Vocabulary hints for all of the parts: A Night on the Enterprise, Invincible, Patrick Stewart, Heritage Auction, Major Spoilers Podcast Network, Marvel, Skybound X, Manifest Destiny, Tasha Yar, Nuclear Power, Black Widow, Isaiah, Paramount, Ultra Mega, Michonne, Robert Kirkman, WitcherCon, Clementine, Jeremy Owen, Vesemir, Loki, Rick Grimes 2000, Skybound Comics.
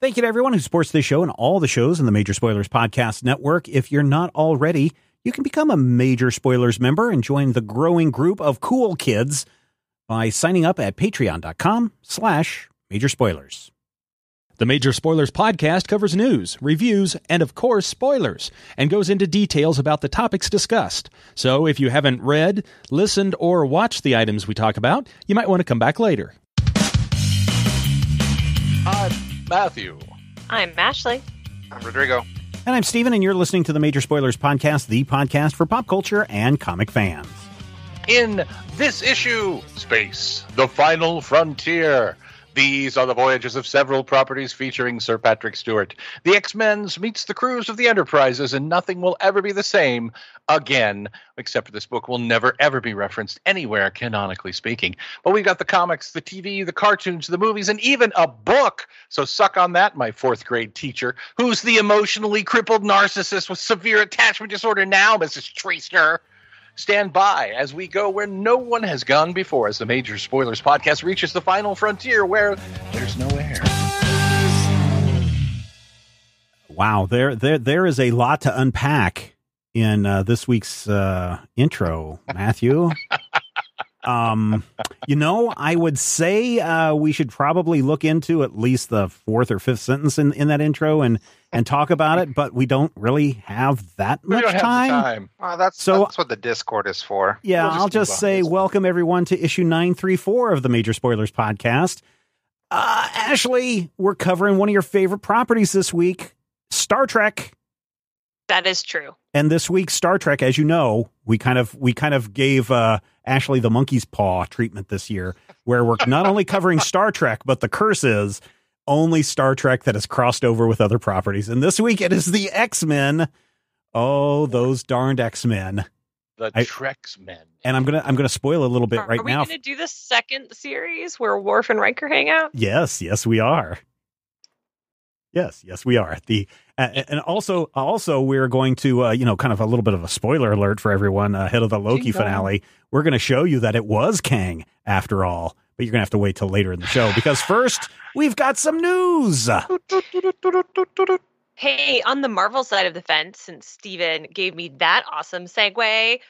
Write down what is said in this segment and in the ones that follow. Thank you to everyone who supports this show and all the shows in the Major Spoilers Podcast Network. If you're not already, you can become a Major Spoilers member and join the growing group of cool kids by signing up at patreon.com/Major Spoilers. The Major Spoilers Podcast covers news, reviews, and of course, spoilers, and goes into details about the topics discussed. So if you haven't read, listened, or watched the items we talk about, you might want to come back later. I'm Matthew. I'm Ashley. I'm Rodrigo. And I'm Steven, and you're listening to the Major Spoilers Podcast, the podcast for pop culture and comic fans. In this issue, Space, the Final Frontier. These are the voyages of several properties featuring Sir Patrick Stewart. The X-Men's meets the crews of the Enterprises, and nothing will ever be the same again, except for this book will never, ever be referenced anywhere, canonically speaking. But we've got the comics, the TV, the cartoons, the movies, and even a book. So suck on that, my fourth grade teacher, who's the emotionally crippled narcissist with severe attachment disorder now, Mrs. Treaster. Stand by as we go where no one has gone before as the Major Spoilers Podcast reaches the final frontier where there's no air. Wow, there is a lot to unpack in this week's intro, Matthew. I would say we should probably look into at least the fourth or fifth sentence in that intro and talk about it, but we don't really have that much time. That's what the Discord is for. Yeah, I'll just say welcome everyone to issue 934 of the Major Spoilers Podcast. Ashley, we're covering one of your favorite properties this week, Star Trek. That is true. And this week, Star Trek, as you know, we kind of gave Ashley the monkey's paw treatment this year, where we're not only covering Star Trek, but the curse is only Star Trek that has crossed over with other properties. And this week, it is the X-Men. Oh, those darned X-Men. The Trexmen. And I'm gonna spoil a little bit right now. Are we going to do the second series where Worf and Riker hang out? Yes, we are. Yes, we are. And also, we're going to, kind of a little bit of a spoiler alert for everyone ahead of the Loki finale. We're going to show you that it was Kang after all, but you're going to have to wait till later in the show because first we've got some news. Hey, on the Marvel side of the fence, since Steven gave me that awesome segue,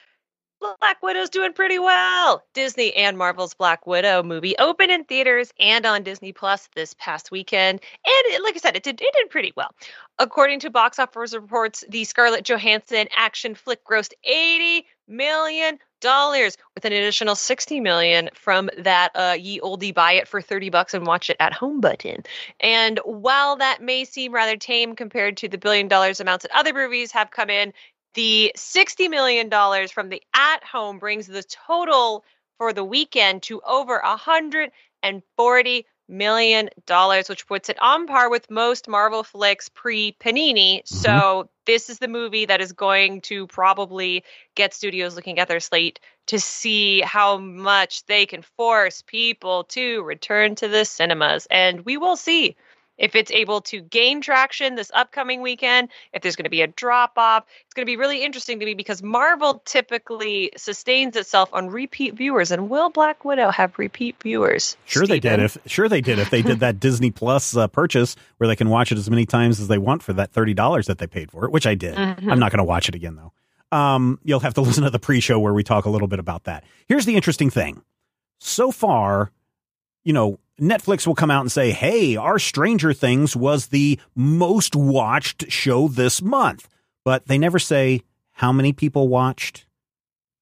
Black Widow's doing pretty well. Disney and Marvel's Black Widow movie opened in theaters and on Disney Plus this past weekend. And like I said, it did pretty well. According to box office reports, the Scarlett Johansson action flick grossed $80 million with an additional $60 million from that ye oldie buy it for $30 and watch it at home button. And while that may seem rather tame compared to the $1 billion amounts that other movies have come in, the $60 million from the at-home brings the total for the weekend to over $140 million, which puts it on par with most Marvel flicks pre-Panini. Mm-hmm. So this is the movie that is going to probably get studios looking at their slate to see how much they can force people to return to the cinemas. And we will see if it's able to gain traction this upcoming weekend, if there's going to be a drop-off. It's going to be really interesting to me because Marvel typically sustains itself on repeat viewers. And will Black Widow have repeat viewers? Sure they did if they did that Disney Plus purchase where they can watch it as many times as they want for that $30 that they paid for it, which I did. Mm-hmm. I'm not going to watch it again, though. You'll have to listen to the pre-show where we talk a little bit about that. Here's the interesting thing. So far, Netflix will come out and say, hey, our Stranger Things was the most watched show this month. But they never say how many people watched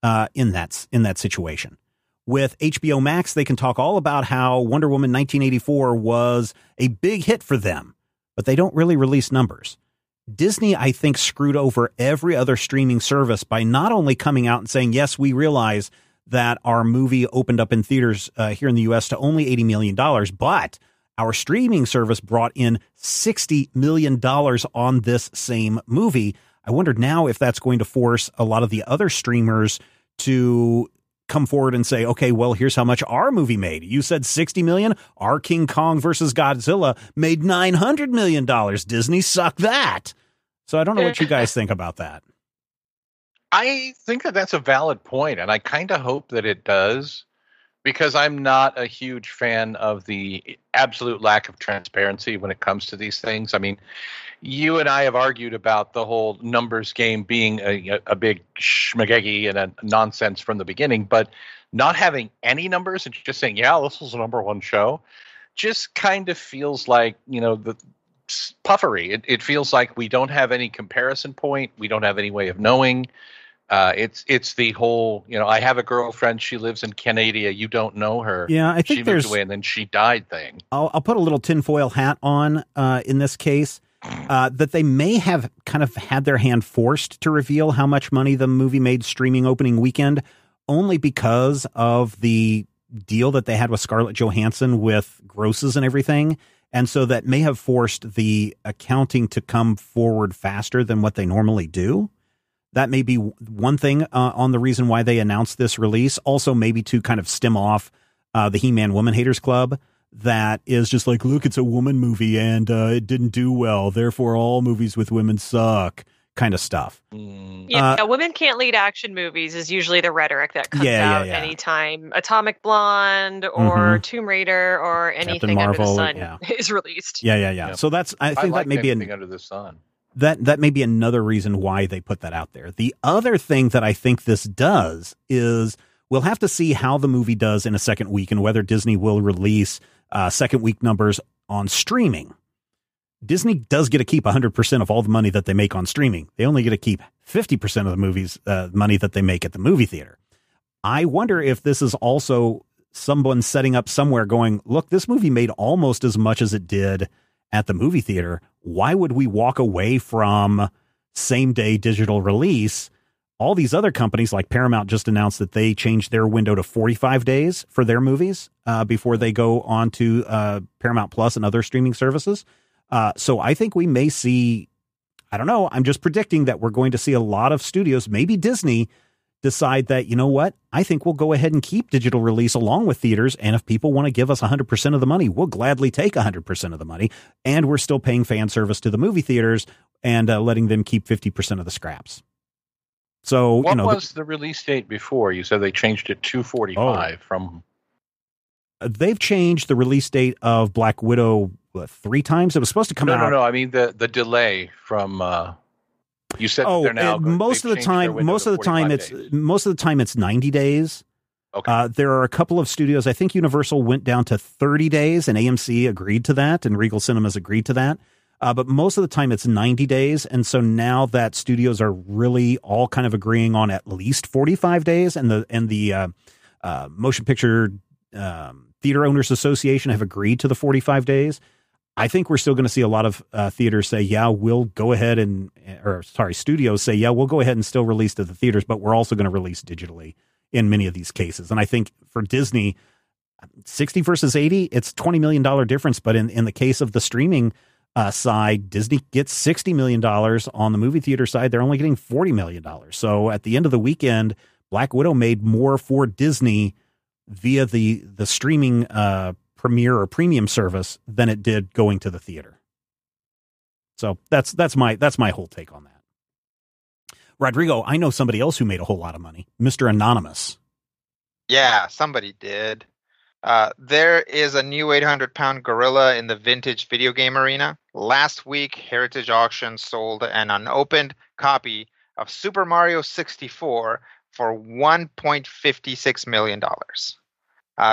in that situation. With HBO Max, they can talk all about how Wonder Woman 1984 was a big hit for them, but they don't really release numbers. Disney, I think, screwed over every other streaming service by not only coming out and saying, yes, we realize that our movie opened up in theaters here in the U.S. to only $80 million. But Our streaming service brought in $60 million on this same movie. I wonder now if that's going to force a lot of the other streamers to come forward and say, okay, well, here's how much our movie made. You said 60 million. Our King Kong versus Godzilla made $900 million. Disney, suck that. So I don't know what you guys think about that. I think that that's a valid point, and I kind of hope that it does, because I'm not a huge fan of the absolute lack of transparency when it comes to these things. I mean, you and I have argued about the whole numbers game being a big schmageggy and a nonsense from the beginning, but not having any numbers and just saying, yeah, this was the number one show, just kind of feels like, you know, the puffery. It feels like we don't have any comparison point. We don't have any way of knowing. It's the whole, you know, I have a girlfriend, she lives in Canada, you don't know her. Yeah, I think she moved away and then she died thing. I'll put a little tinfoil hat on in this case, that they may have kind of had their hand forced to reveal how much money the movie made streaming opening weekend, only because of the deal that they had with Scarlett Johansson with grosses and everything. And so that may have forced the accounting to come forward faster than what they normally do. That may be one thing on the reason why they announced this release. Also, maybe to kind of stem off the He-Man Woman Haters Club that is just like, look, it's a woman movie and it didn't do well, therefore all movies with women suck kind of stuff. Yeah, women can't lead action movies is usually the rhetoric that comes out anytime Atomic Blonde or Tomb Raider or anything Marvel, under the sun is released. Yeah. So that's, I think that may be anything under the sun. That may be another reason why they put that out there. The other thing that I think this does is we'll have to see how the movie does in a second week and whether Disney will release second week numbers on streaming. Disney does get to keep 100% of all the money that they make on streaming. They only get to keep 50% of the movie's money that they make at the movie theater. I wonder if this is also someone setting up somewhere going, look, this movie made almost as much as it did at the movie theater. Why would we walk away from same day digital release? All these other companies like Paramount just announced that they changed their window to 45 days for their movies before they go on to Paramount Plus and other streaming services. So I think we may see, I don't know, I'm just predicting that we're going to see a lot of studios, maybe Disney, decide that, you know what, I think we'll go ahead and keep digital release along with theaters. And if people want to give us 100% of the money, we'll gladly take 100% of the money. And we're still paying fan service to the movie theaters and letting them keep 50% of the scraps. So, what was the release date before? You said they changed it to 45 from. They've changed the release date of Black Widow three times. It was supposed to come out. No. I mean, the delay from. You said they're now most of the time it's 90 days. Okay. There are a couple of studios. I think Universal went down to 30 days and AMC agreed to that and Regal Cinemas agreed to that. But most of the time it's 90 days. And so now that studios are really all kind of agreeing on at least 45 days and the Motion Picture Theater Owners Association have agreed to the 45 days. I think we're still going to see a lot of theaters say, yeah, we'll go ahead studios say, yeah, we'll go ahead and still release to the theaters, but we're also going to release digitally in many of these cases. And I think for Disney, 60 versus 80, it's $20 million difference. But in the case of the streaming side, Disney gets $60 million. On the movie theater side, they're only getting $40 million. So at the end of the weekend, Black Widow made more for Disney via the streaming premiere or premium service than it did going to the theater. So that's my whole take on that. Rodrigo, I know somebody else who made a whole lot of money, Mr. Anonymous. Yeah, somebody did. There is a new 800-pound gorilla in the vintage video game arena. Last week, Heritage Auction sold an unopened copy of Super Mario 64 for $1.56 million.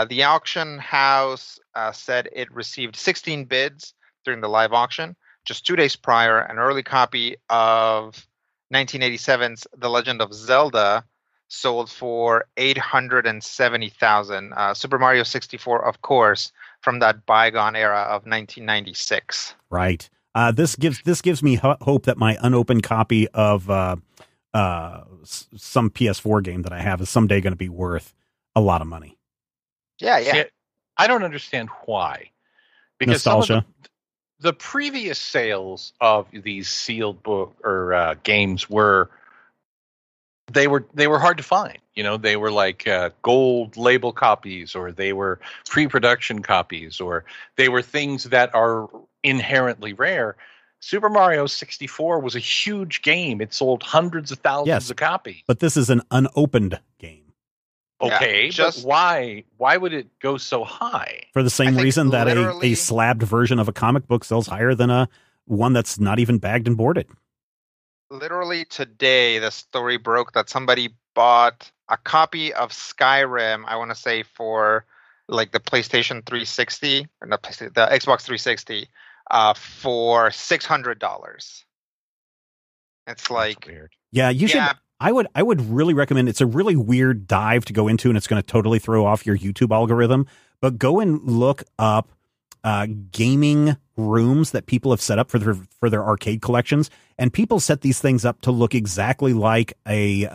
The auction house said it received 16 bids during the live auction. Just 2 days prior, an early copy of 1987's The Legend of Zelda sold for $870,000. Super Mario 64, of course, from that bygone era of 1996. Right. This gives me hope that my unopened copy of some PS4 game that I have is someday going to be worth a lot of money. Yeah. See, I don't understand why because nostalgia. The previous sales of these sealed book or games were they were hard to find. You know, they were like gold label copies, or they were pre-production copies, or they were things that are inherently rare. Super Mario 64 was a huge game. It sold hundreds of thousands of copies. But this is an unopened game. Okay, yeah, but why would it go so high? For the same reason that a slabbed version of a comic book sells higher than a one that's not even bagged and boarded. Literally today, the story broke that somebody bought a copy of Skyrim, I want to say for like the PlayStation 360, or not PlayStation, the Xbox 360, for $600. It's like... weird. Yeah, you should... I would really recommend. It's a really weird dive to go into, and it's going to totally throw off your YouTube algorithm. But go and look up gaming rooms that people have set up for their arcade collections, and people set these things up to look exactly like a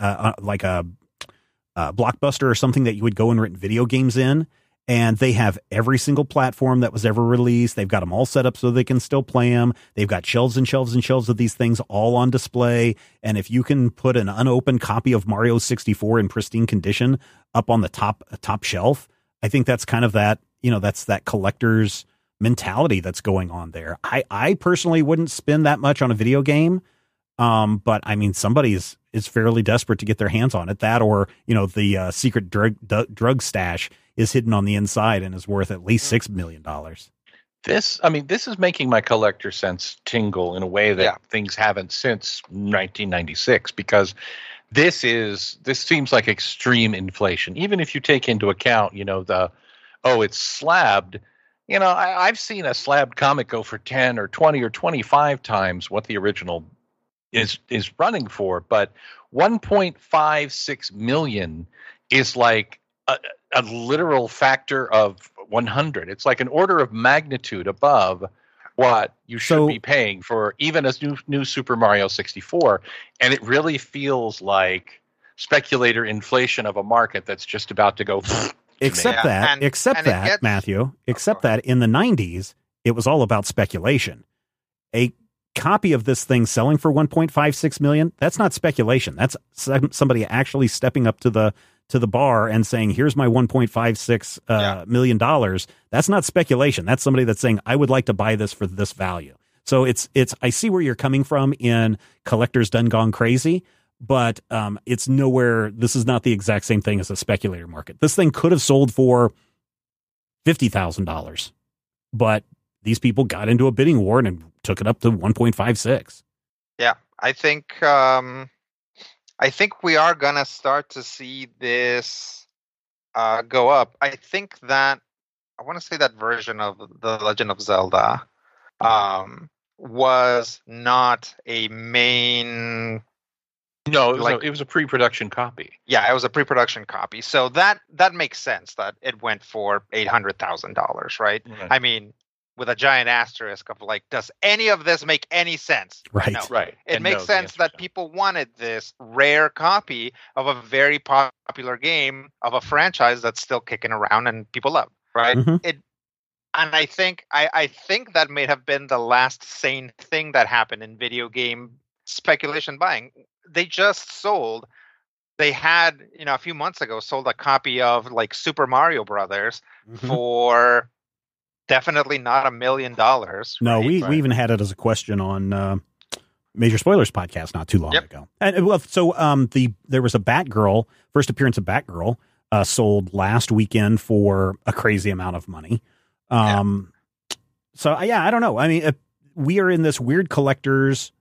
Blockbuster or something that you would go and rent video games in. And they have every single platform that was ever released. They've got them all set up so they can still play them. They've got shelves and shelves and shelves of these things all on display. And if you can put an unopened copy of Mario 64 in pristine condition up on the top shelf, I think that's kind of that, you know, that's that collector's mentality that's going on there. I personally wouldn't spend that much on a video game. But I mean, somebody is fairly desperate to get their hands on it. That, or, you know, the secret drug stash is hidden on the inside and is worth at least $6 million. This is making my collector sense tingle in a way that things haven't since 1996, because this seems like extreme inflation. Even if you take into account, you know, it's slabbed. You know, I've seen a slabbed comic go for 10 or 20 or 25 times what the original is running for, but 1.56 million is like a literal factor of 100. It's like an order of magnitude above what you should be paying for even a new Super Mario 64, and it really feels like speculator inflation of a market that's just about to go. Except that in the 90s, it was all about speculation. A copy of this thing selling for 1.56 million, that's not speculation. That's somebody actually stepping up to the bar and saying, here's my $1.56 million dollars. That's not speculation. That's somebody that's saying, I would like to buy this for this value. So it's I see where you're coming from in collectors done gone crazy, but it's nowhere. This is not the exact same thing as a speculator market. This thing could have sold for $50,000, but these people got into a bidding war and took it up to 1.56. Yeah, I think we are going to start to see this go up. I think that I want to say that version of The Legend of Zelda was not a main... No, it was a pre-production copy. Yeah, it was a pre-production copy. So that makes sense that it went for $800,000, right? Mm-hmm. I mean... with a giant asterisk of like, does any of this make any sense? Right. No. Right. It makes sense that people wanted this rare copy of a very popular game of a franchise that's still kicking around and people love. Right. Mm-hmm. And I think that may have been the last sane thing that happened in video game speculation buying. They just sold. They had, you know, a few months ago sold a copy of like Super Mario Brothers for definitely not $1 million. No, right? we even had it as a question on Major Spoilers Podcast not too long ago. And well, so there was a Batgirl, first appearance of Batgirl, sold last weekend for a crazy amount of money. So yeah, I don't know. I mean, we are in this weird collector's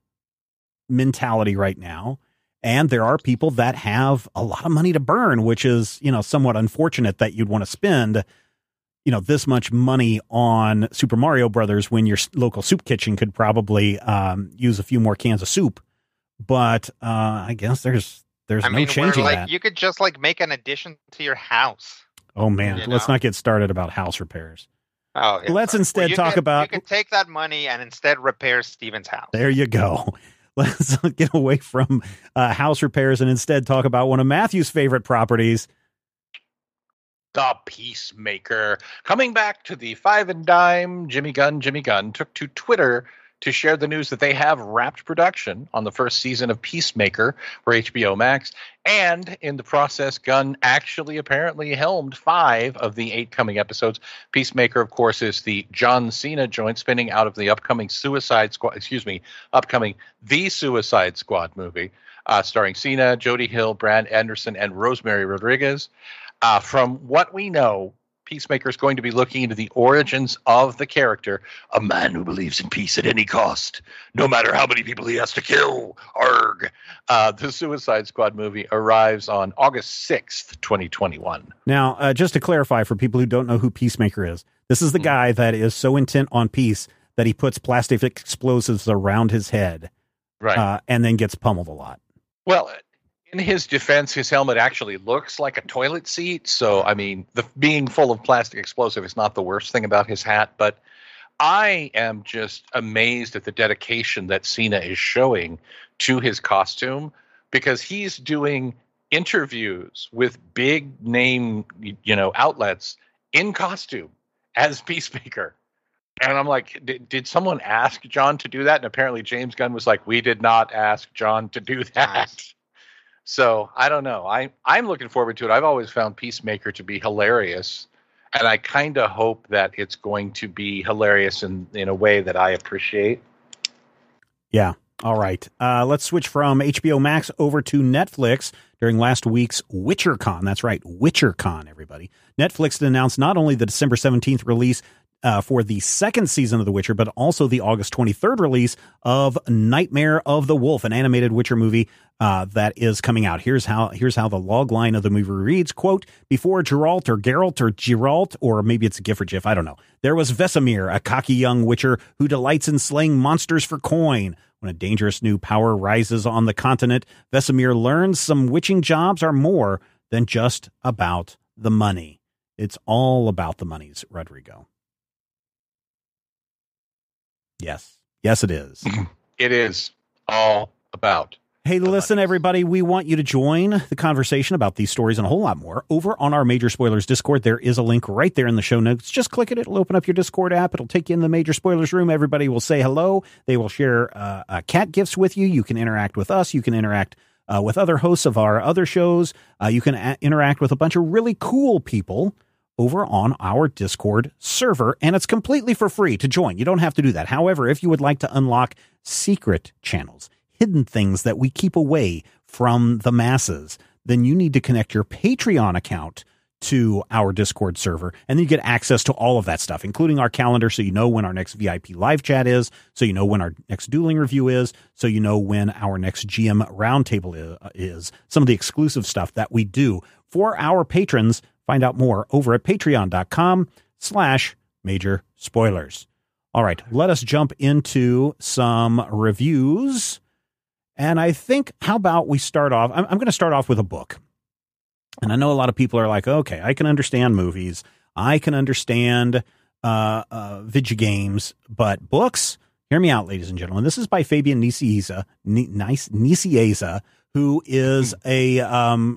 mentality right now, and there are people that have a lot of money to burn, which is, you know, somewhat unfortunate that you'd want to spend, you know, this much money on Super Mario Brothers when your local soup kitchen could probably use a few more cans of soup. But I guess there's no changing that. You could just like make an addition to your house. Oh man, let's not get started about house repairs. Oh, yeah. Let's instead you can take that money and instead repair Steven's house. There you go. Let's get away from house repairs and instead talk about one of Matthew's favorite properties. The Peacemaker. Coming back to the Five and Dime, Jimmy Gunn took to Twitter to share the news that they have wrapped production on the first season of Peacemaker for HBO Max. And in the process, Gunn actually apparently helmed 5 of the 8 coming episodes. Peacemaker, of course, is the John Cena joint spinning out of the upcoming The Suicide Squad movie, starring Cena, Jodie Hill, Brad Anderson, and Rosemary Rodriguez. From what we know, Peacemaker is going to be looking into the origins of the character, a man who believes in peace at any cost, no matter how many people he has to kill. Arg. The Suicide Squad movie arrives on August 6th, 2021. Now, just to clarify for people who don't know who Peacemaker is, this is the guy that is so intent on peace that he puts plastic explosives around his head, right, and then gets pummeled a lot. Well, in his defense, his helmet actually looks like a toilet seat. So, I mean, the being full of plastic explosive is not the worst thing about his hat. But I am just amazed at the dedication that Cena is showing to his costume, because he's doing interviews with big name, outlets in costume as Peacemaker. And I'm like, did someone ask John to do that? And apparently James Gunn was like, we did not ask John to do that. So I don't know. I'm looking forward to it. I've always found Peacemaker to be hilarious, and I kind of hope that it's going to be hilarious in a way that I appreciate. Yeah. All right. Let's switch from HBO Max over to Netflix during last week's WitcherCon. That's right. WitcherCon, everybody. Netflix announced not only the December 17th release for the second season of The Witcher, but also the August 23rd release of Nightmare of the Wolf, an animated Witcher movie that is coming out. Here's how the log line of the movie reads, quote, before Geralt, or maybe it's GIF or GIF, I don't know. There was Vesemir, a cocky young Witcher who delights in slaying monsters for coin. When a dangerous new power rises on the continent, Vesemir learns some witching jobs are more than just about the money. It's all about the monies, Rodrigo. Yes, it is. It is all about. Hey, listen, everybody, we want you to join the conversation about these stories and a whole lot more over on our Major Spoilers Discord. There is a link right there in the show notes. Just click it. It'll open up your Discord app. It'll take you in the Major Spoilers room. Everybody will say hello. They will share cat gifts with you. You can interact with us. You can interact with other hosts of our other shows. You can interact with a bunch of really cool people over on our Discord server, and it's completely for free to join. You don't have to do that. However, if you would like to unlock secret channels, hidden things that we keep away from the masses, then you need to connect your Patreon account to our Discord server, and then you get access to all of that stuff, including our calendar, so you know when our next VIP live chat is, so you know when our next dueling review is, so you know when our next GM roundtable is, some of the exclusive stuff that we do for our patrons. Find out more over at patreon.com/Major Spoilers. All right, let us jump into some reviews. And I think, how about we start off? I'm going to start off with a book. And I know a lot of people are like, okay, I can understand movies. I can understand video games. But books, hear me out, ladies and gentlemen. This is by Fabian Nicieza, who is a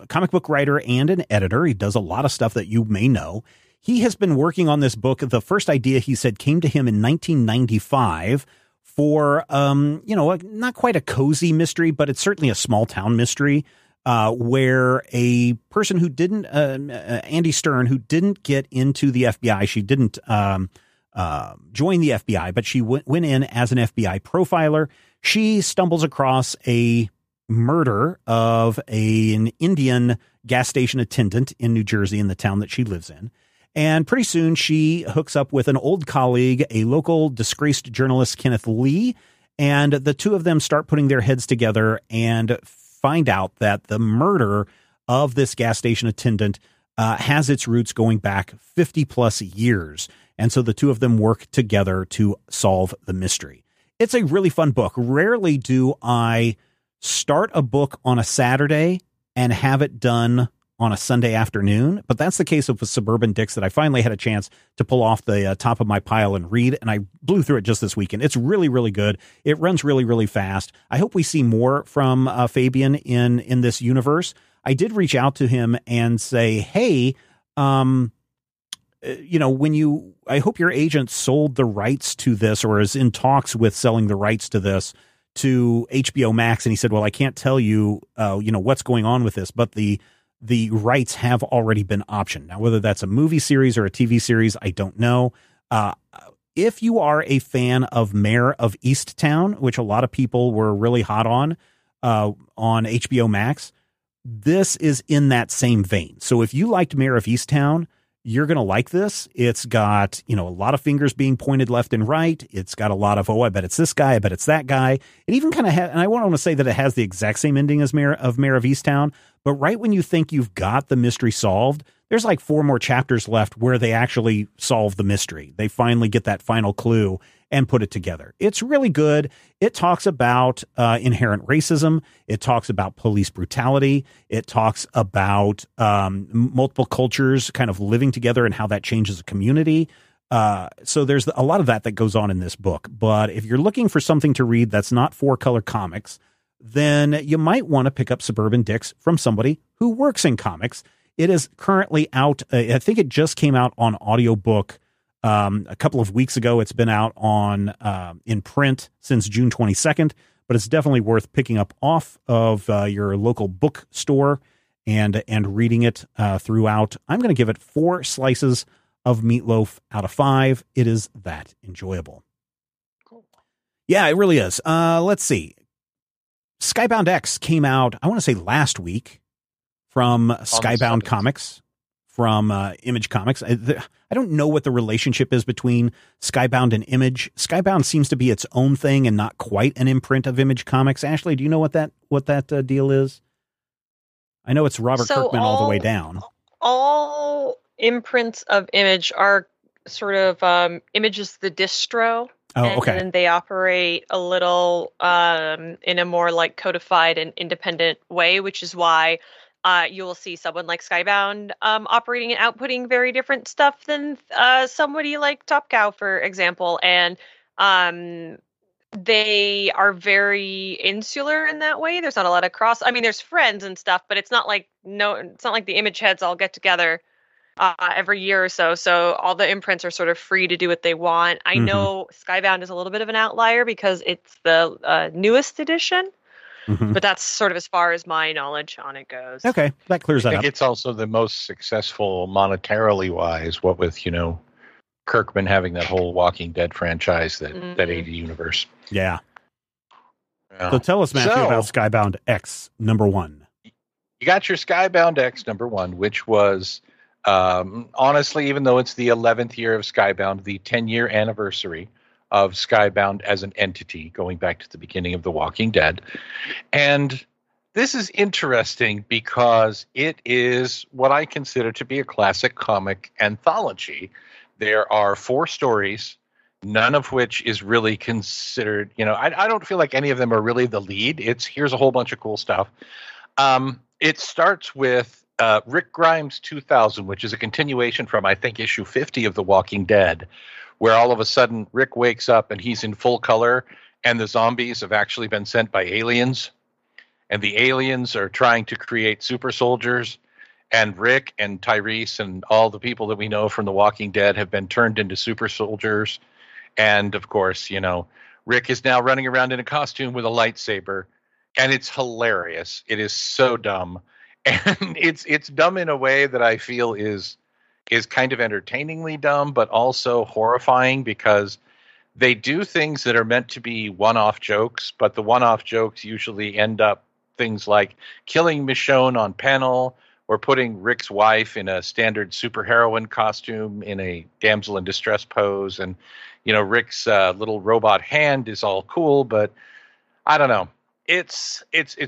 comic book writer and an editor. He does a lot of stuff that you may know. He has been working on this book. The first idea, he said, came to him in 1995 for, not quite a cozy mystery, but it's certainly a small town mystery where a person who didn't, Andy Stern, who didn't get into the FBI, she didn't join the FBI, but she went in as an FBI profiler. She stumbles across a murder of an Indian gas station attendant in New Jersey, in the town that she lives in. And pretty soon she hooks up with an old colleague, a local disgraced journalist, Kenneth Lee. And the two of them start putting their heads together and find out that the murder of this gas station attendant has its roots going back 50 plus years. And so the two of them work together to solve the mystery. It's a really fun book. Rarely do I start a book on a Saturday and have it done on a Sunday afternoon. But that's the case of Suburban Dicks that I finally had a chance to pull off the top of my pile and read. And I blew through it just this weekend. It's really, really good. It runs really, really fast. I hope we see more from Fabian in this universe. I did reach out to him and say, hey, you know, when you, I hope your agent sold the rights to this or is in talks with selling the rights to this to HBO Max. And he said, well, I can't tell you, you know, what's going on with this, but the rights have already been optioned. Now, whether that's a movie series or a TV series, I don't know. If you are a fan of Mare of Easttown, which a lot of people were really hot on HBO Max, this is in that same vein. So if you liked Mare of Easttown, you're going to like this. It's got, you know, a lot of fingers being pointed left and right. It's got a lot of, oh, I bet it's this guy. I bet it's that guy. It even kind of has, and I want to say that it has the exact same ending as Mare of Easttown. But right when you think you've got the mystery solved, there's like 4 more chapters left where they actually solve the mystery. They finally get that final clue and put it together. It's really good. It talks about inherent racism. It talks about police brutality. It talks about multiple cultures kind of living together and how that changes a community. So there's a lot of that goes on in this book. But if you're looking for something to read that's not 4-color comics, then you might want to pick up Suburban Dicks from somebody who works in comics. It is currently out. I think it just came out on audiobook a couple of weeks ago. It's been out on in print since June 22nd, but it's definitely worth picking up off of your local bookstore and reading it throughout. I'm going to give it 4 slices of meatloaf out of 5. It is that enjoyable. Cool. Yeah, it really is. Let's see. Skybound X came out, I want to say last week, from Skybound Comics, from Image Comics. I don't know what the relationship is between Skybound and Image. Skybound seems to be its own thing and not quite an imprint of Image Comics. Ashley, do you know what that deal is? I know it's Robert Kirkman all the way down. All imprints of Image are sort of Image is the distro. Oh, okay. And then they operate a little in a more like codified and independent way, which is why you will see someone like Skybound operating and outputting very different stuff than somebody like Top Cow, for example. And they are very insular in that way. There's not a lot of I mean, there's friends and stuff, but it's not like it's not like the Image heads all get together every year or so. So all the imprints are sort of free to do what they want. I know Skybound is a little bit of an outlier because it's the newest edition. Mm-hmm. But that's sort of as far as my knowledge on it goes. Okay, that clears that up. I think it's also the most successful monetarily wise, what with, you know, Kirkman having that whole Walking Dead franchise that ate the universe. Yeah. So tell us, Matthew, about Skybound X, number 1. You got your Skybound X, number 1, which was, honestly, even though it's the 11th year of Skybound, the 10-year anniversary of Skybound as an entity, going back to the beginning of The Walking Dead. And this is interesting because it is what I consider to be a classic comic anthology. There are 4 stories, none of which is really considered, you know, I don't feel like any of them are really the lead. It's here's a whole bunch of cool stuff. It starts with Rick Grimes 2000, which is a continuation from, I think, issue 50 of The Walking Dead, where all of a sudden Rick wakes up and he's in full color and the zombies have actually been sent by aliens, and the aliens are trying to create super soldiers, and Rick and Tyrese and all the people that we know from The Walking Dead have been turned into super soldiers. And of course, you know, Rick is now running around in a costume with a lightsaber, and it's hilarious. It is so dumb. And it's dumb in a way that I feel is kind of entertainingly dumb, but also horrifying, because they do things that are meant to be one-off jokes, but the one-off jokes usually end up things like killing Michonne on panel, or putting Rick's wife in a standard superheroine costume in a damsel in distress pose. And, you know, Rick's little robot hand is all cool, but I don't know. It's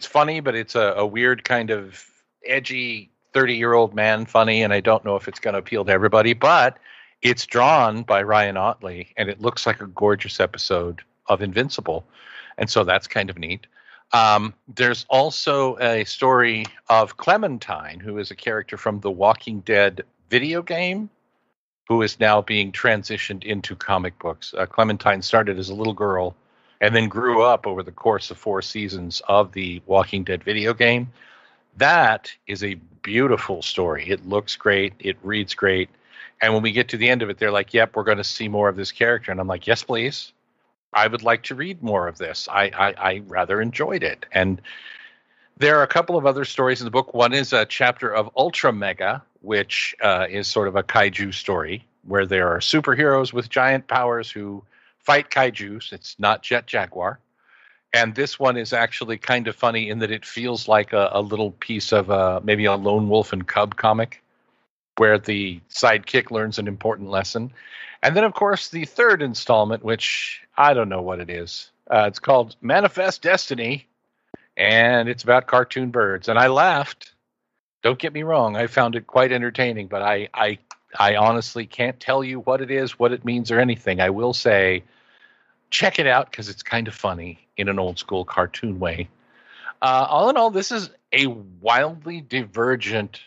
funny, but it's a weird kind of edgy 30-year-old man funny, and I don't know if it's going to appeal to everybody, but it's drawn by Ryan Otley, and it looks like a gorgeous episode of Invincible, and so that's kind of neat. There's also a story of Clementine, who is a character from the Walking Dead video game, who is now being transitioned into comic books. Clementine started as a little girl and then grew up over the course of 4 seasons of the Walking Dead video game. That is a beautiful story. It looks great. It reads great. And when we get to the end of it, they're like, yep, we're going to see more of this character. And I'm like, yes, please. I would like to read more of this. I rather enjoyed it. And there are a couple of other stories in the book. One is a chapter of Ultra Mega, which is sort of a kaiju story where there are superheroes with giant powers who fight kaijus. It's not Jet Jaguar. And this one is actually kind of funny in that it feels like a little piece of maybe a Lone Wolf and Cub comic, where the sidekick learns an important lesson. And then, of course, the third installment, which I don't know what it is. It's called Manifest Destiny, and it's about cartoon birds. And I laughed. Don't get me wrong. I found it quite entertaining, but I honestly can't tell you what it is, what it means, or anything. I will say, check it out, because it's kind of funny in an old-school cartoon way. All in all, this is a wildly divergent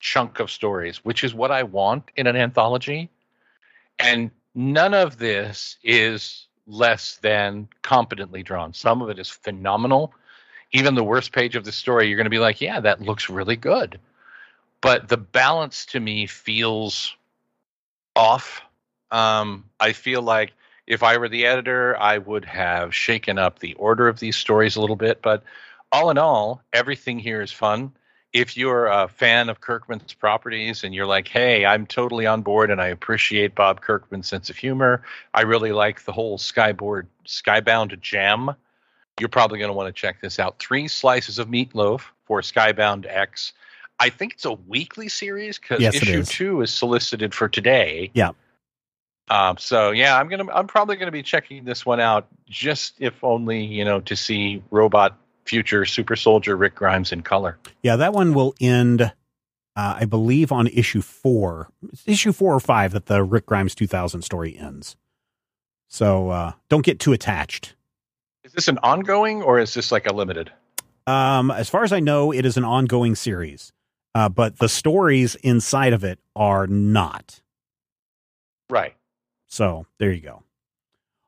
chunk of stories, which is what I want in an anthology. And none of this is less than competently drawn. Some of it is phenomenal. Even the worst page of the story, you're going to be like, yeah, that looks really good. But the balance to me feels off. I feel like if I were the editor, I would have shaken up the order of these stories a little bit. But all in all, everything here is fun. If you're a fan of Kirkman's properties and you're like, hey, I'm totally on board and I appreciate Bob Kirkman's sense of humor, I really like the whole Skybound jam, you're probably going to want to check this out. 3 slices of meatloaf for Skybound X. I think it's a weekly series because issue 2 is solicited for today. Yeah. I'm probably going to be checking this one out, just if only, to see robot future super soldier Rick Grimes in color. Yeah, that one will end, I believe, on issue 4 or 5 that the Rick Grimes 2000 story ends. So don't get too attached. Is this an ongoing or is this like a limited? As far as I know, it is an ongoing series, but the stories inside of it are not. Right. So there you go.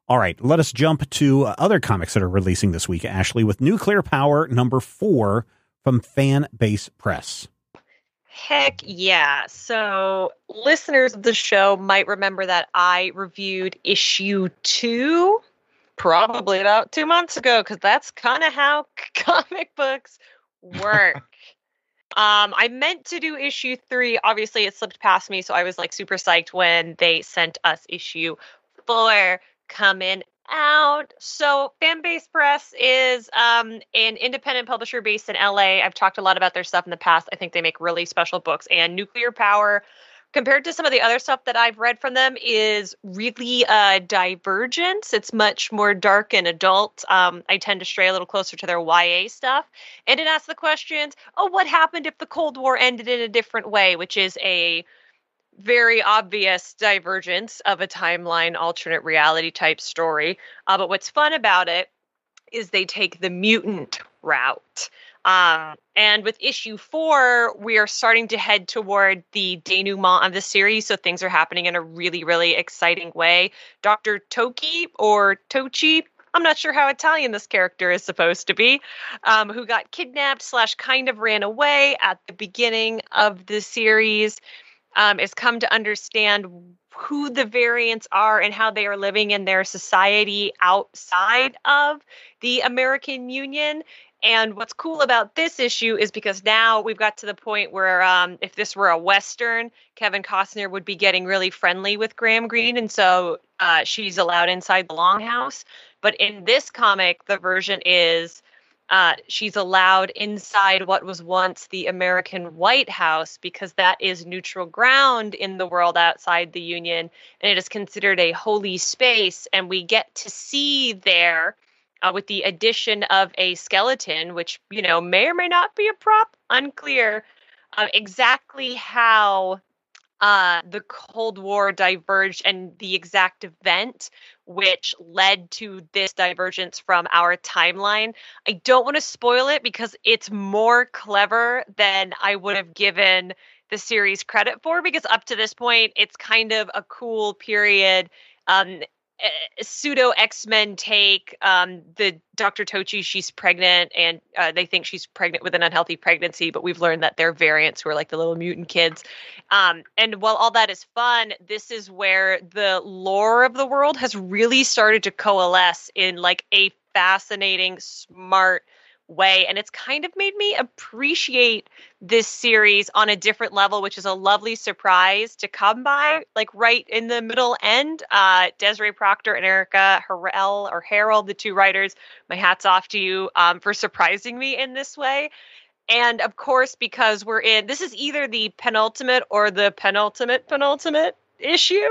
All right, let us jump to other comics that are releasing this week, Ashley, with Nuclear Power number 4 from Fanbase Press. Heck yeah. So listeners of the show might remember that I reviewed issue 2 probably about 2 months ago, because that's kind of how comic books work. I meant to do issue 3. Obviously, it slipped past me, so I was like super psyched when they sent us issue 4. Coming out. So Fanbase Press is an independent publisher based in LA. I've talked a lot about their stuff in the past. I think they make really special books, and Nuclear Power, compared to some of the other stuff that I've read from them, is really divergent. It's much more dark and adult. I tend to stray a little closer to their YA stuff. And it asks the questions, what happened if the Cold War ended in a different way, which is a very obvious divergence of a timeline, alternate reality type story. But what's fun about it is they take the mutant route. And with issue 4, we are starting to head toward the denouement of the series. So things are happening in a really, really exciting way. Dr. Toki, or Tochi, I'm not sure how Italian this character is supposed to be, who got kidnapped / kind of ran away at the beginning of the series, is come to understand who the variants are and how they are living in their society outside of the American Union. And what's cool about this issue is because now we've got to the point where if this were a Western, Kevin Costner would be getting really friendly with Graham Greene. And so she's allowed inside the Longhouse. But in this comic, the version is she's allowed inside what was once the American White House, because that is neutral ground in the world outside the Union, and it is considered a holy space. And we get to see there, with the addition of a skeleton, which, may or may not be a prop, unclear, exactly how the Cold War diverged and the exact event which led to this divergence from our timeline. I don't want to spoil it because it's more clever than I would have given the series credit for, because up to this point, it's kind of a cool period pseudo X-Men take. The Dr. Tochi, she's pregnant, and they think she's pregnant with an unhealthy pregnancy, but we've learned that they're variants who are like the little mutant kids. And while all that is fun, this is where the lore of the world has really started to coalesce in like a fascinating, smart way. And it's kind of made me appreciate this series on a different level, which is a lovely surprise to come by, like right in the middle end. Desiree Proctor and Erica Harrell, or Harold, the two writers, my hat's off to you for surprising me in this way. And of course, because we're in, this is either the penultimate or the penultimate issue.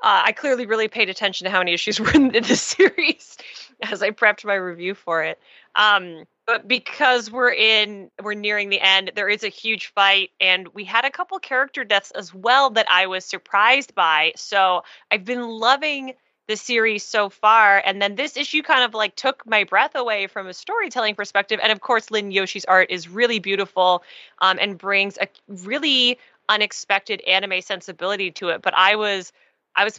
I clearly really paid attention to how many issues were in this series as I prepped my review for it. But because we're nearing the end, there is a huge fight, and we had a couple character deaths as well that I was surprised by. So I've been loving the series so far. And then this issue kind of like took my breath away from a storytelling perspective. And of course, Lynn Yoshi's art is really beautiful, and brings a really unexpected anime sensibility to it. But I was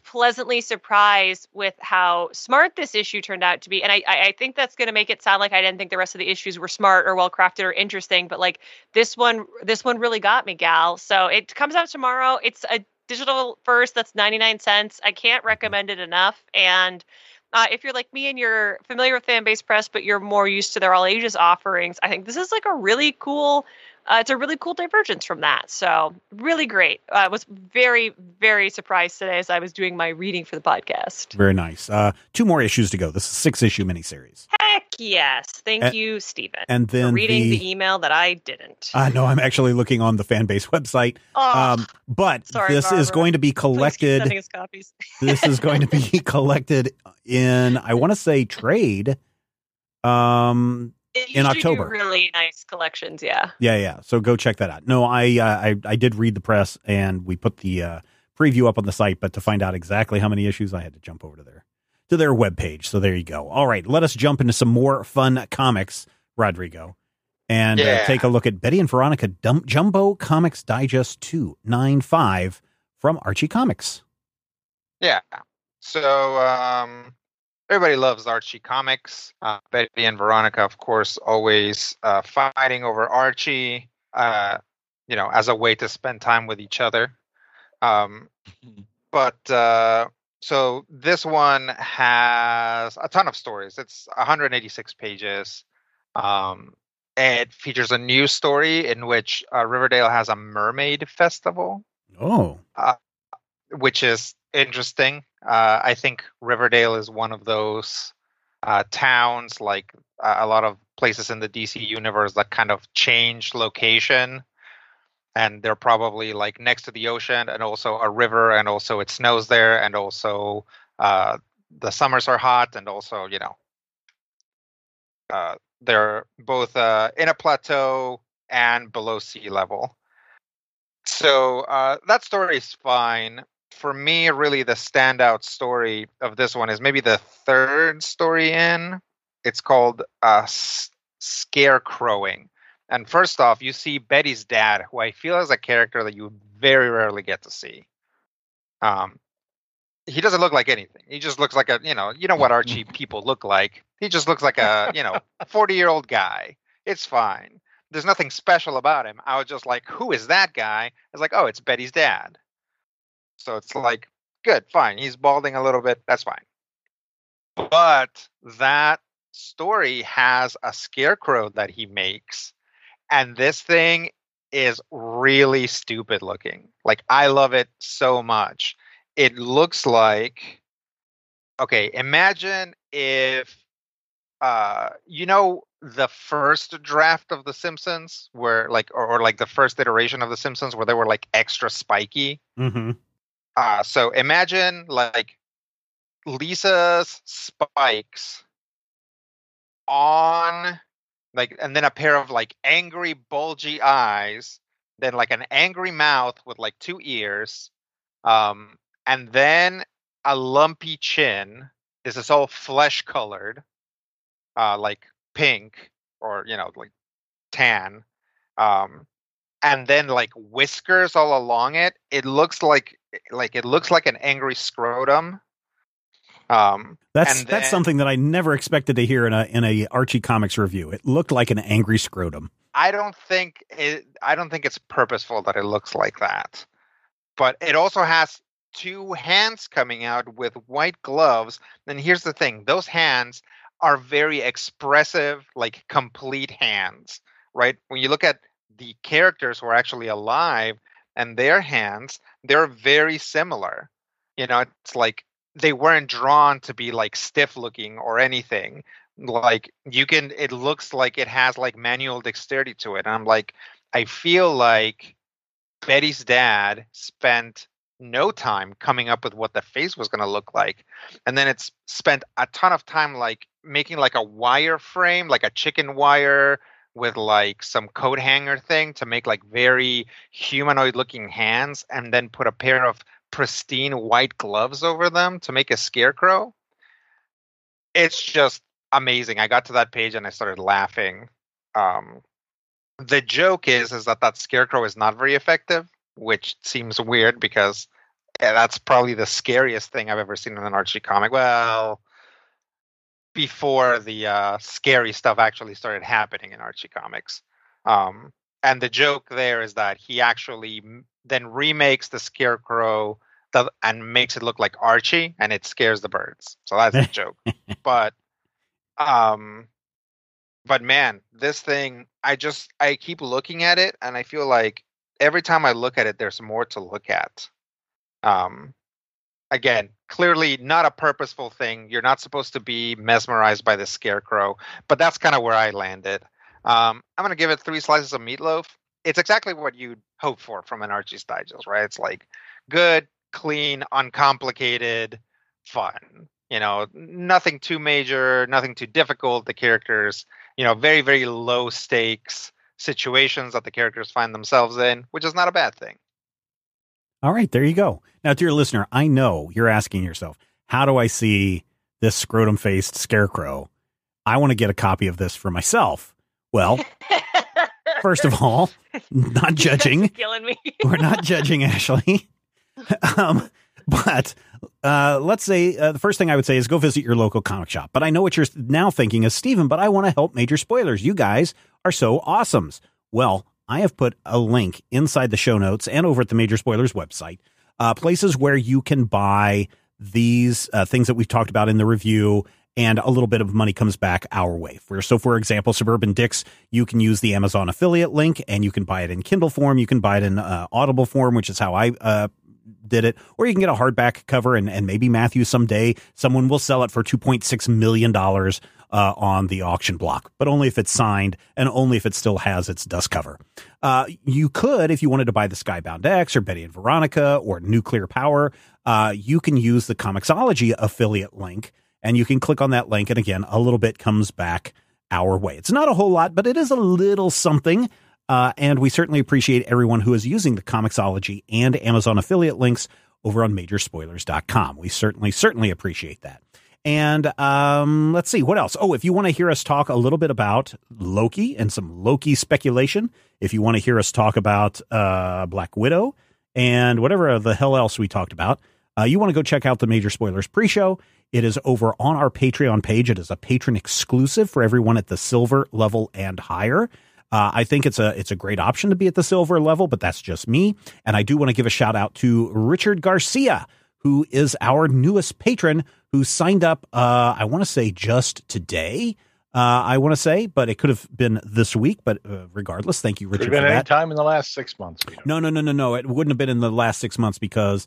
pleasantly surprised with how smart this issue turned out to be. And I think that's going to make it sound like I didn't think the rest of the issues were smart or well-crafted or interesting. But like this one really got me, gal. So it comes out tomorrow. It's a digital first. That's 99 cents. I can't recommend it enough. And if you're like me and you're familiar with Fanbase Press, but you're more used to their all ages offerings, I think this is like a really cool, it's a really cool divergence from that. So really great. I was very, very surprised today as I was doing my reading for the podcast. Very nice. Two more issues to go. This is a 6-issue miniseries. Heck yes. Thank you, Stephen. And then for reading the email that I didn't. No, I'm actually looking on the Fanbase website. But sorry, this Barbara. Is going to be collected. Please keep sending us copies. This is going to be collected in, I want to say, trade. In October. Do really nice collections, yeah. Yeah. So go check that out. No, I did read the press, and we put the preview up on the site, but to find out exactly how many issues, I had to jump over to their webpage. So there you go. All right, let us jump into some more fun comics, Rodrigo, and take a look at Betty and Veronica Jumbo Comics Digest 295 from Archie Comics. Yeah. So, everybody loves Archie Comics. Betty and Veronica, of course, always fighting over Archie, as a way to spend time with each other. So this one has a ton of stories. It's 186 pages. And it features a new story in which Riverdale has a mermaid festival. Oh. Which is interesting. I think Riverdale is one of those towns, like a lot of places in the DC universe, that kind of change location. And they're probably like next to the ocean and also a river, and also it snows there, and also the summers are hot, and also, they're both in a plateau and below sea level. So that story is fine. For me, really, the standout story of this one is maybe the third story in. It's called Scarecrowing. And first off, you see Betty's dad, who I feel is a character that you very rarely get to see. He doesn't look like anything. He just looks like you know what Archie people look like. He just looks like a, 40-year-old guy. It's fine. There's nothing special about him. I was just like, who is that guy? It's like, oh, it's Betty's dad. So it's like, good, fine. He's balding a little bit. That's fine. But that story has a scarecrow that he makes. And this thing is really stupid looking. Like, I love it so much. It looks like, okay, imagine if, the first draft of The Simpsons where like, or like the first iteration of The Simpsons where they were like extra spiky. Mm-hmm. So imagine like Lisa's spikes on like, and then a pair of like angry bulgy eyes, then like an angry mouth with like two ears, and then a lumpy chin. This is all flesh colored, like pink or, like tan. And then like whiskers all along it. It looks like an angry scrotum. That's something that I never expected to hear in a Archie Comics review. It looked like an angry scrotum. I don't think it's purposeful that it looks like that. But it also has two hands coming out with white gloves. And here's the thing. Those hands are very expressive, like complete hands, right? When you look at the characters who are actually alive and their hands, they're very similar. You know, it's like they weren't drawn to be like stiff looking or anything. Like it looks like it has like manual dexterity to it. And I'm like, I feel like Betty's dad spent no time coming up with what the face was going to look like. And then it's spent a ton of time like making like a wireframe, like a chicken wire with like some coat hanger thing to make like very humanoid looking hands, and then put a pair of pristine white gloves over them to make a scarecrow. It's just amazing. I got to that page and I started laughing. The joke is that scarecrow is not very effective, which seems weird because that's probably the scariest thing I've ever seen in an Archie comic. Well, before the scary stuff actually started happening in Archie Comics. And the joke there is that he actually then remakes the scarecrow and makes it look like Archie, and it scares the birds. So that's the joke. But man, this thing, I keep looking at it, and I feel like every time I look at it, there's more to look at. Again, clearly not a purposeful thing. You're not supposed to be mesmerized by the scarecrow, but that's kind of where I landed. I'm going to give it 3 slices of meatloaf. It's exactly what you'd hope for from an Archie's Digest, right? It's like good, clean, uncomplicated, fun. You know, nothing too major, nothing too difficult. The characters, you know, very, very low stakes situations that the characters find themselves in, which is not a bad thing. All right, there you go. Now, dear listener, I know you're asking yourself, how do I see this scrotum-faced scarecrow? I want to get a copy of this for myself. Well, first of all, not judging. That's killing me. We're not judging, Ashley. But let's say the first thing I would say is go visit your local comic shop. But I know what you're now thinking is, Steven, but I want to help Major Spoilers. You guys are so awesomes. Well, I have put a link inside the show notes and over at the Major Spoilers website, places where you can buy these things that we've talked about in the review, and a little bit of money comes back our way. So, for example, Suburban Dicks, you can use the Amazon affiliate link, and you can buy it in Kindle form. You can buy it in Audible form, which is how I did it, or you can get a hardback cover, and maybe Matthew, someday someone will sell it for $2.6 million on the auction block, but only if it's signed and only if it still has its dust cover. You could, if you wanted to buy the Skybound X or Betty and Veronica or Nuclear Power, you can use the Comixology affiliate link, and you can click on that link. And again, a little bit comes back our way. It's not a whole lot, but it is a little something. And we certainly appreciate everyone who is using the Comixology and Amazon affiliate links over on majorspoilers.com. We certainly appreciate that. And let's see what else. Oh, if you want to hear us talk a little bit about Loki and some Loki speculation, if you want to hear us talk about Black Widow and whatever the hell else we talked about, you want to go check out the Major Spoilers pre-show. It is over on our Patreon page. It is a patron exclusive for everyone at the silver level and higher. I think it's a great option to be at the silver level, but that's just me. And I do want to give a shout out to Richard Garcia, who is our newest patron, who signed up, I want to say just today, but it could have been this week. But regardless, thank you, Richard, for that. Could have been any time in the last 6 months. You know. No. It wouldn't have been in the last 6 months because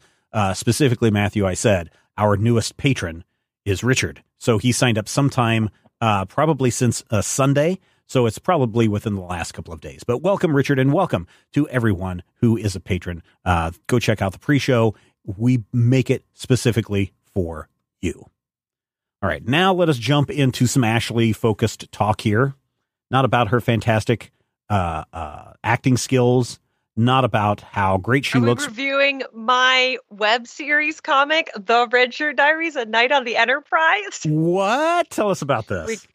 specifically, Matthew, I said our newest patron is Richard. So he signed up sometime probably since Sunday. So it's probably within the last couple of days. But welcome, Richard, and welcome to everyone who is a patron. Go check out the pre-show. We make it specifically for you. All right, now let us jump into some Ashley-focused talk here. Not about her fantastic acting skills. Not about how great she looks. Reviewing my web series comic, The Red Shirt Diaries, A Night on the Enterprise. What? Tell us about this.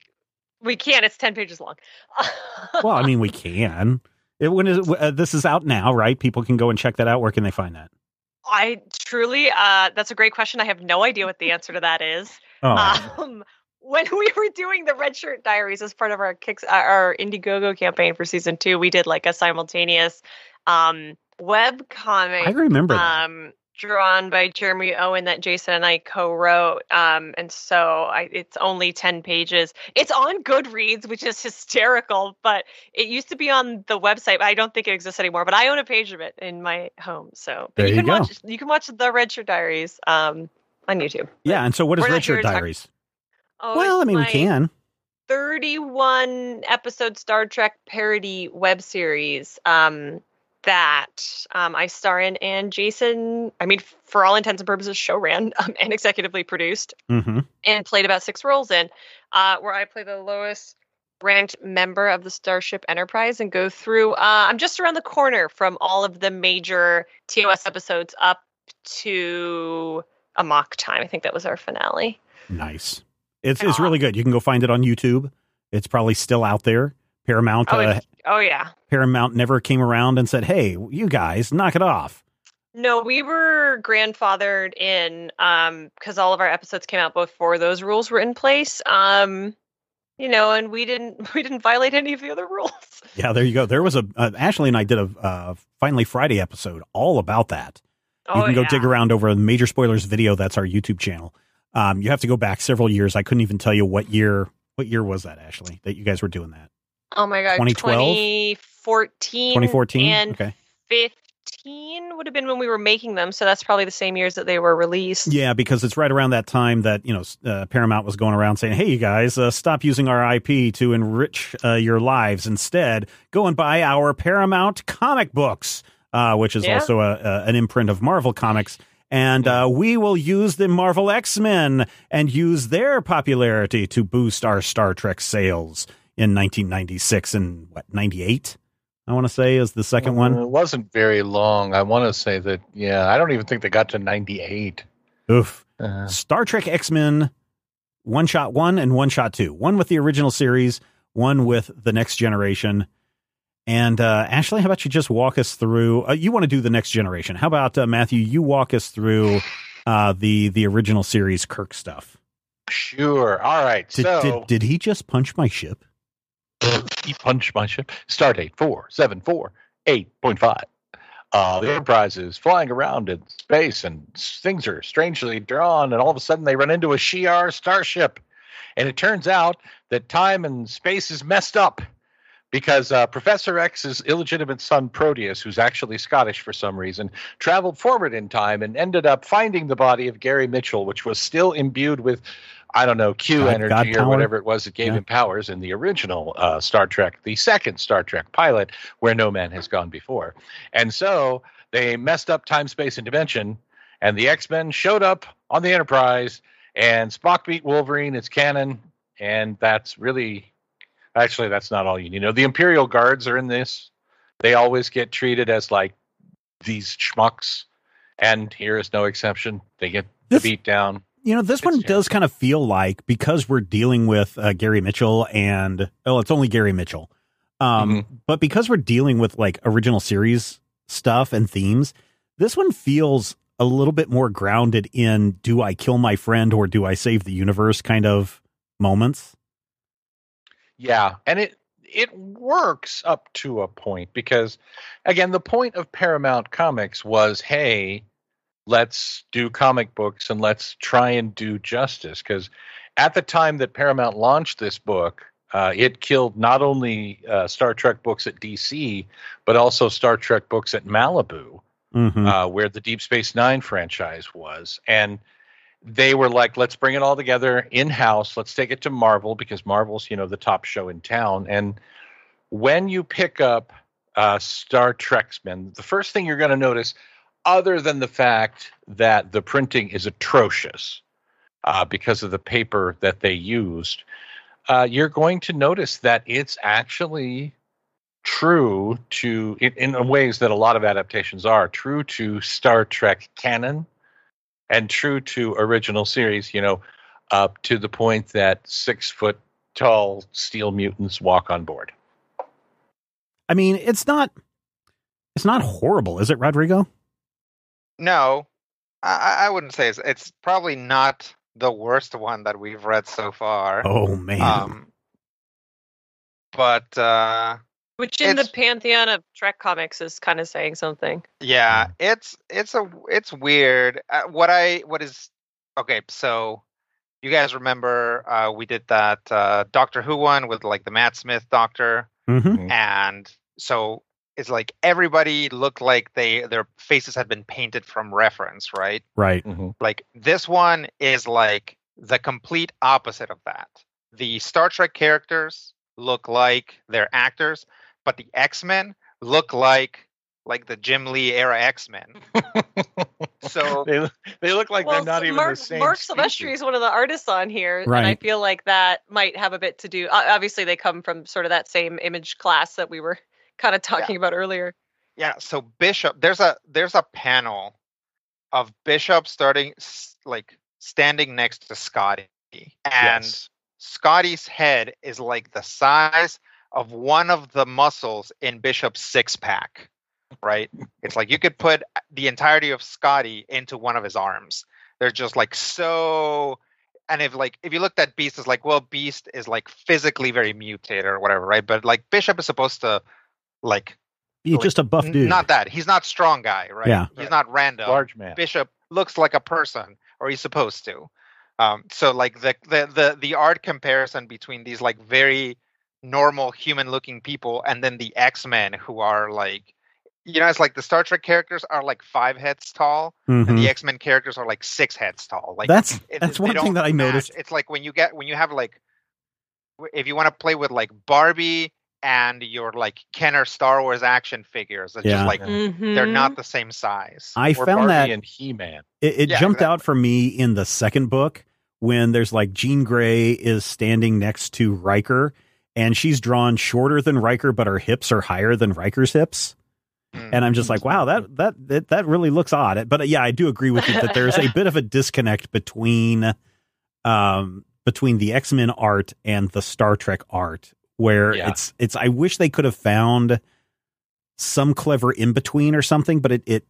We can. It's 10 pages long. Well, I mean, we can. This is out now, right? People can go and check that out. Where can they find that? I truly, that's a great question. I have no idea what the answer to that is. When we were doing the Red Shirt Diaries as part of our Indiegogo campaign for season 2, we did like a simultaneous web comic. I remember that. Drawn by Jeremy Owen that Jason and I co-wrote. And so it's only 10 pages. It's on Goodreads, which is hysterical, but it used to be on the website. But I don't think it exists anymore, but I own a page of it in my home. So but you can watch, the Red Shirt Diaries on YouTube. Yeah. And so what is Red Shirt Diaries? Well, I mean, we can. 31 episode Star Trek parody web series. That I star in, and Jason, I mean, for all intents and purposes, show ran and executively produced and played about 6 roles in, where I play the lowest ranked member of the Starship Enterprise and go through, I'm just around the corner from all of the major TOS episodes up to a mock time. I think that was our finale. Nice. It's really good. You can go find it on YouTube. It's probably still out there. Paramount. Paramount never came around and said, "Hey, you guys, knock it off." No, we were grandfathered in because all of our episodes came out before those rules were in place. And we didn't violate any of the other rules. Yeah, there you go. There was a Ashley and I did a Finally Friday episode all about that. You can go dig around over a Major Spoilers video. That's our YouTube channel. You have to go back several years. I couldn't even tell you what year. What year was that, Ashley? That you guys were doing that? Oh my God, 2014 and 15 would have been when we were making them. So that's probably the same years that they were released. Yeah, because it's right around that time that, Paramount was going around saying, hey, you guys, stop using our IP to enrich your lives. Instead, go and buy our Paramount comic books, which is also an imprint of Marvel Comics. And we will use the Marvel X-Men and use their popularity to boost our Star Trek sales. In 1996 and 98, I want to say is the second one. It wasn't very long. I want to say that, I don't even think they got to 98. Oof. Star Trek X-Men, One-Shot 1 and One-Shot 2. One with the original series, one with the Next Generation. And Ashley, how about you just walk us through, you want to do the Next Generation. How about, Matthew, you walk us through the original series Kirk stuff? Sure. All right. Did he just punch my ship? He punched my ship. Stardate 474.8.5. The Enterprise is flying around in space, and things are strangely drawn. And all of a sudden, they run into a Shi'ar starship, and it turns out that time and space is messed up because Professor X's illegitimate son Proteus, who's actually Scottish for some reason, traveled forward in time and ended up finding the body of Gary Mitchell, which was still imbued with, I don't know, Q energy or whatever it was that gave him powers in the original Star Trek, the second Star Trek pilot, where no man has gone before. And so they messed up time, space, and dimension, and the X-Men showed up on the Enterprise, and Spock beat Wolverine. It's canon, and that's really... Actually, that's not all you need. You know, the Imperial Guards are in this. They always get treated as, like, these schmucks, and here is no exception. They get beat down. You know, this one does kind of feel like, because we're dealing with Gary Mitchell and, it's only Gary Mitchell. But because we're dealing with like original series stuff and themes, this one feels a little bit more grounded in do I kill my friend or do I save the universe kind of moments. Yeah. And it works up to a point because, again, the point of Paramount Comics was, hey, let's do comic books and let's try and do justice. Because at the time that Paramount launched this book, it killed not only Star Trek books at DC, but also Star Trek books at Malibu, where the Deep Space Nine franchise was. And they were like, let's bring it all together in-house. Let's take it to Marvel because Marvel's, the top show in town. And when you pick up Star Trek's Men, the first thing you're going to notice, other than the fact that the printing is atrocious because of the paper that they used, you're going to notice that it's actually true to, in ways that a lot of adaptations are, true to Star Trek canon and true to original series, up to the point that 6-foot tall steel mutants walk on board. I mean, it's not horrible, is it, Rodrigo? No, I wouldn't say it's probably not the worst one that we've read so far. Oh, man. Which in the pantheon of Trek comics is kind of saying something. Yeah, it's weird. So you guys remember we did that Doctor Who one with like the Matt Smith Doctor, mm-hmm. and so it's like everybody looked like their faces had been painted from reference, right? Right. Mm-hmm. Like this one is like the complete opposite of that. The Star Trek characters look like they're actors, but the X-Men look like the Jim Lee era X-Men. So they look like they're not even the same. Mark Silvestri is one of the artists on here, right. And I feel like that might have a bit to do. Obviously, they come from sort of that same Image class that we were kind of talking about earlier. Yeah. So Bishop, there's a panel of Bishop standing next to Scotty, and Scotty's head is like the size of one of the muscles in Bishop's six pack. Right? It's like you could put the entirety of Scotty into one of his arms. They're just like so. And if you looked at Beast, it's like, well, Beast is like physically very mutated or whatever, right? But like Bishop is supposed to be just a buff dude. Not that he's not strong guy, right? Yeah, he's not random. Large man. Bishop looks like a person, or he's supposed to. So like the art comparison between these like very normal human looking people and then the X-Men who are like. You know, it's like the Star Trek characters are like 5 heads tall, mm-hmm. and the X-Men characters are like 6 heads tall. Like that's one thing that I noticed. It's like when you have like, if you want to play with like Barbie and your like Kenner Star Wars action figures, it's just like mm-hmm. they're not the same size. I found Barbie that and He-Man. It jumped out for me in the second book when there's like Jean Grey is standing next to Riker, and she's drawn shorter than Riker, but her hips are higher than Riker's hips. And I'm just like, wow, that really looks odd. But yeah, I do agree with you that there's a bit of a disconnect between the X-Men art and the Star Trek art, where it's I wish they could have found some clever in between or something, but it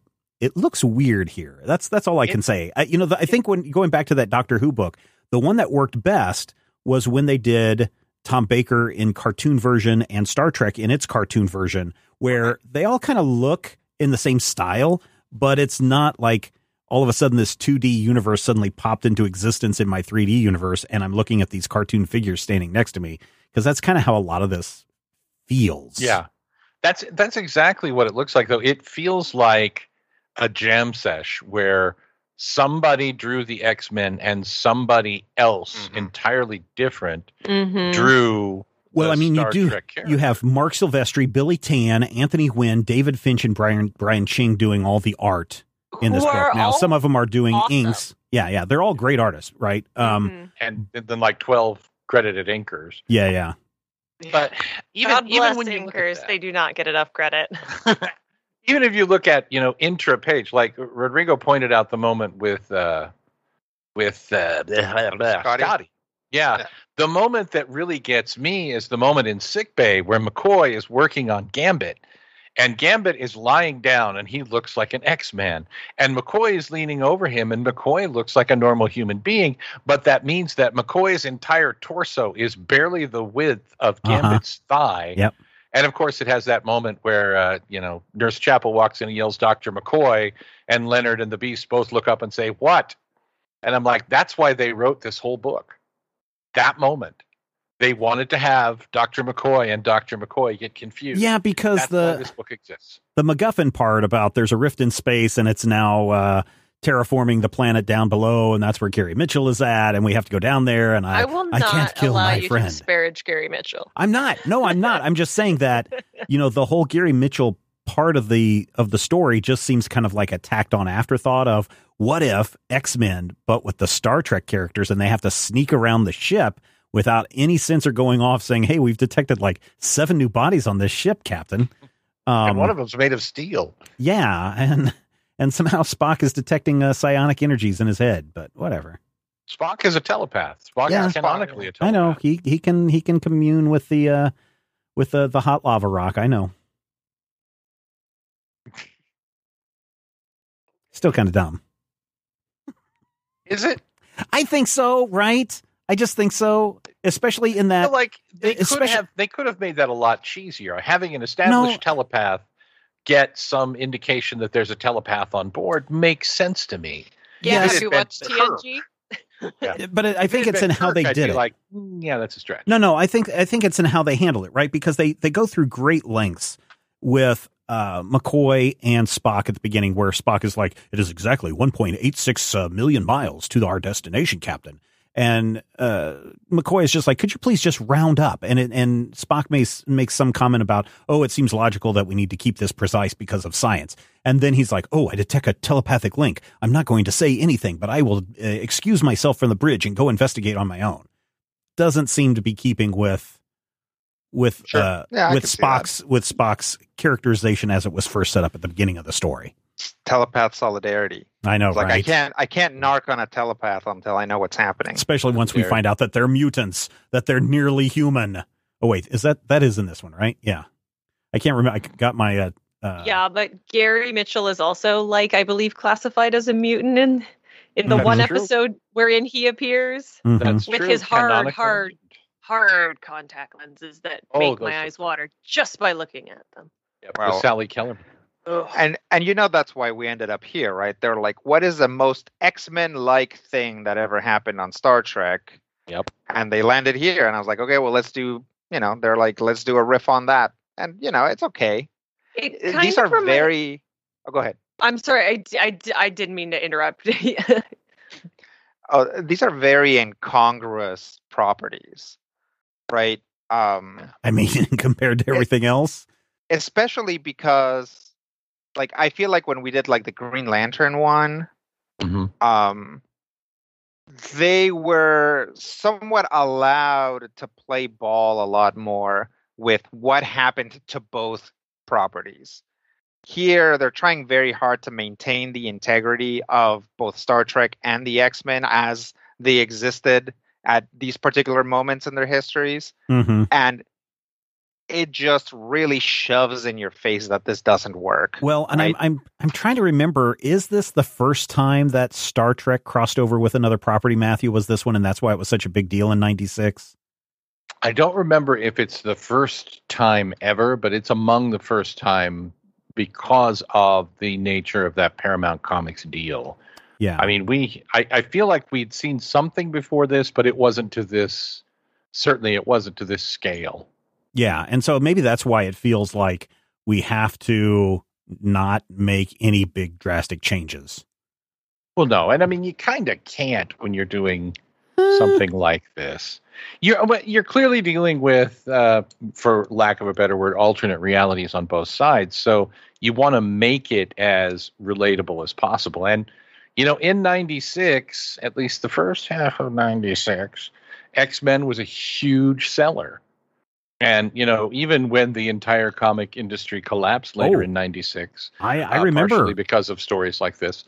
looks weird here. That's all I can say. I think when going back to that Doctor Who book, the one that worked best was when they did Tom Baker in cartoon version and Star Trek in its cartoon version, where they all kind of look in the same style, but it's not like all of a sudden this 2D universe suddenly popped into existence in my 3D universe. And I'm looking at these cartoon figures standing next to me, because that's kind of how a lot of this feels. Yeah, that's exactly what it looks like, though. It feels like a jam sesh where somebody drew the X-Men and somebody else mm-hmm. entirely different mm-hmm. drew. Well, I mean, you have Mark Silvestri, Billy Tan, Anthony Wynn, David Finch, and Brian Ching doing all the art in this book. Now, some of them are doing inks. Yeah. They're all great artists, right? And then like 12 credited inkers. Yeah. But even when inkers, they do not get enough credit. Even if you look at, intra-page, like Rodrigo pointed out the moment with Scotty. Yeah, the moment that really gets me is the moment in sickbay where McCoy is working on Gambit, and Gambit is lying down, and he looks like an X-Man, and McCoy is leaning over him, and McCoy looks like a normal human being, but that means that McCoy's entire torso is barely the width of Gambit's thigh. Yep. And, of course, it has that moment where, Nurse Chapel walks in and yells, Dr. McCoy, and Leonard and the Beast both look up and say, what? And I'm like, that's why they wrote this whole book. That moment. They wanted to have Dr. McCoy and Dr. McCoy get confused. Yeah, because that's why this book exists. The MacGuffin part about there's a rift in space and it's now terraforming the planet down below, and that's where Gary Mitchell is at, and we have to go down there, and I will not can't kill allow my you friend. To disparage Gary Mitchell. I'm not. No, I'm not. I'm just saying that, the whole Gary Mitchell part of the story just seems kind of like a tacked on afterthought of what if X-Men, but with the Star Trek characters, and they have to sneak around the ship without any sensor going off saying, hey, we've detected like 7 new bodies on this ship, Captain. And one of them's made of steel. Yeah. And somehow Spock is detecting psionic energies in his head, but whatever. Spock is a telepath. Spock is canonically a telepath. I know he can commune with the hot lava rock. I know. Still kind of dumb. Is it? I think so, right? I just think so, especially in that. Like they could have made that a lot cheesier. Having an established telepath get some indication that there's a telepath on board makes sense to me. Yeah, too much TNG. Yeah. But I think it's in how they did it. Like, yeah, that's a stretch. No, I think it's in how they handle it, right? Because they go through great lengths with McCoy and Spock at the beginning, where Spock is like, "It is exactly 1.86 million miles to our destination, Captain." And McCoy is just like, "Could you please just round up?" And Spock makes some comment about, "Oh, it seems logical that we need to keep this precise because of science." And then he's like, "Oh, I detect a telepathic link. I'm not going to say anything, but I will excuse myself from the bridge and go investigate on my own." Doesn't seem to be keeping with sure. Yeah, with Spock's characterization as it was first set up at the beginning of the story. Telepath solidarity. I know, right? I can't narc on a telepath until I know what's happening. Especially once we find out that they're mutants, that they're nearly human. Oh wait, is that is in this one, right? Yeah, I can't remember. I got my. Yeah, but Gary Mitchell is also, like, I believe, classified as a mutant in the one episode wherein he appears with his hard contact lenses that make my eyes water just by looking at them. Yeah, wow. Sally Kellerman. And you know that's why we ended up here, right? They're like, what is the most X-Men like thing that ever happened on Star Trek? Yep. And they landed here, and I was like, okay, well, let's do, they're like, let's do a riff on that, and it's okay. These are very. Oh, go ahead. I'm sorry, I didn't mean to interrupt. These are very incongruous properties, right? I mean, compared to everything else, especially because. Like, I feel like when we did, like, the Green Lantern one, they were somewhat allowed to play ball a lot more with what happened to both properties. Here, they're trying very hard to maintain the integrity of both Star Trek and the X-Men as they existed at these particular moments in their histories. Mm-hmm. And it just really shoves in your face that this doesn't work. Well, and right? I'm trying to remember, is this the first time that Star Trek crossed over with another property, Matthew? Was this one, and that's why it was such a big deal in 96? I don't remember if it's the first time ever, but it's among the first time because of the nature of that Paramount Comics deal. Yeah. I mean, I feel like we'd seen something before this, but it wasn't to this, certainly it wasn't to this scale. Yeah, and so maybe that's why it feels like we have to not make any big drastic changes. Well, no, and I mean you kind of can't when you're doing something like this. You're clearly dealing with, for lack of a better word, alternate realities on both sides. So you want to make it as relatable as possible. And in 96, at least the first half of 96, X-Men was a huge seller. And, even when the entire comic industry collapsed later in 96, I remember, partially because of stories like this.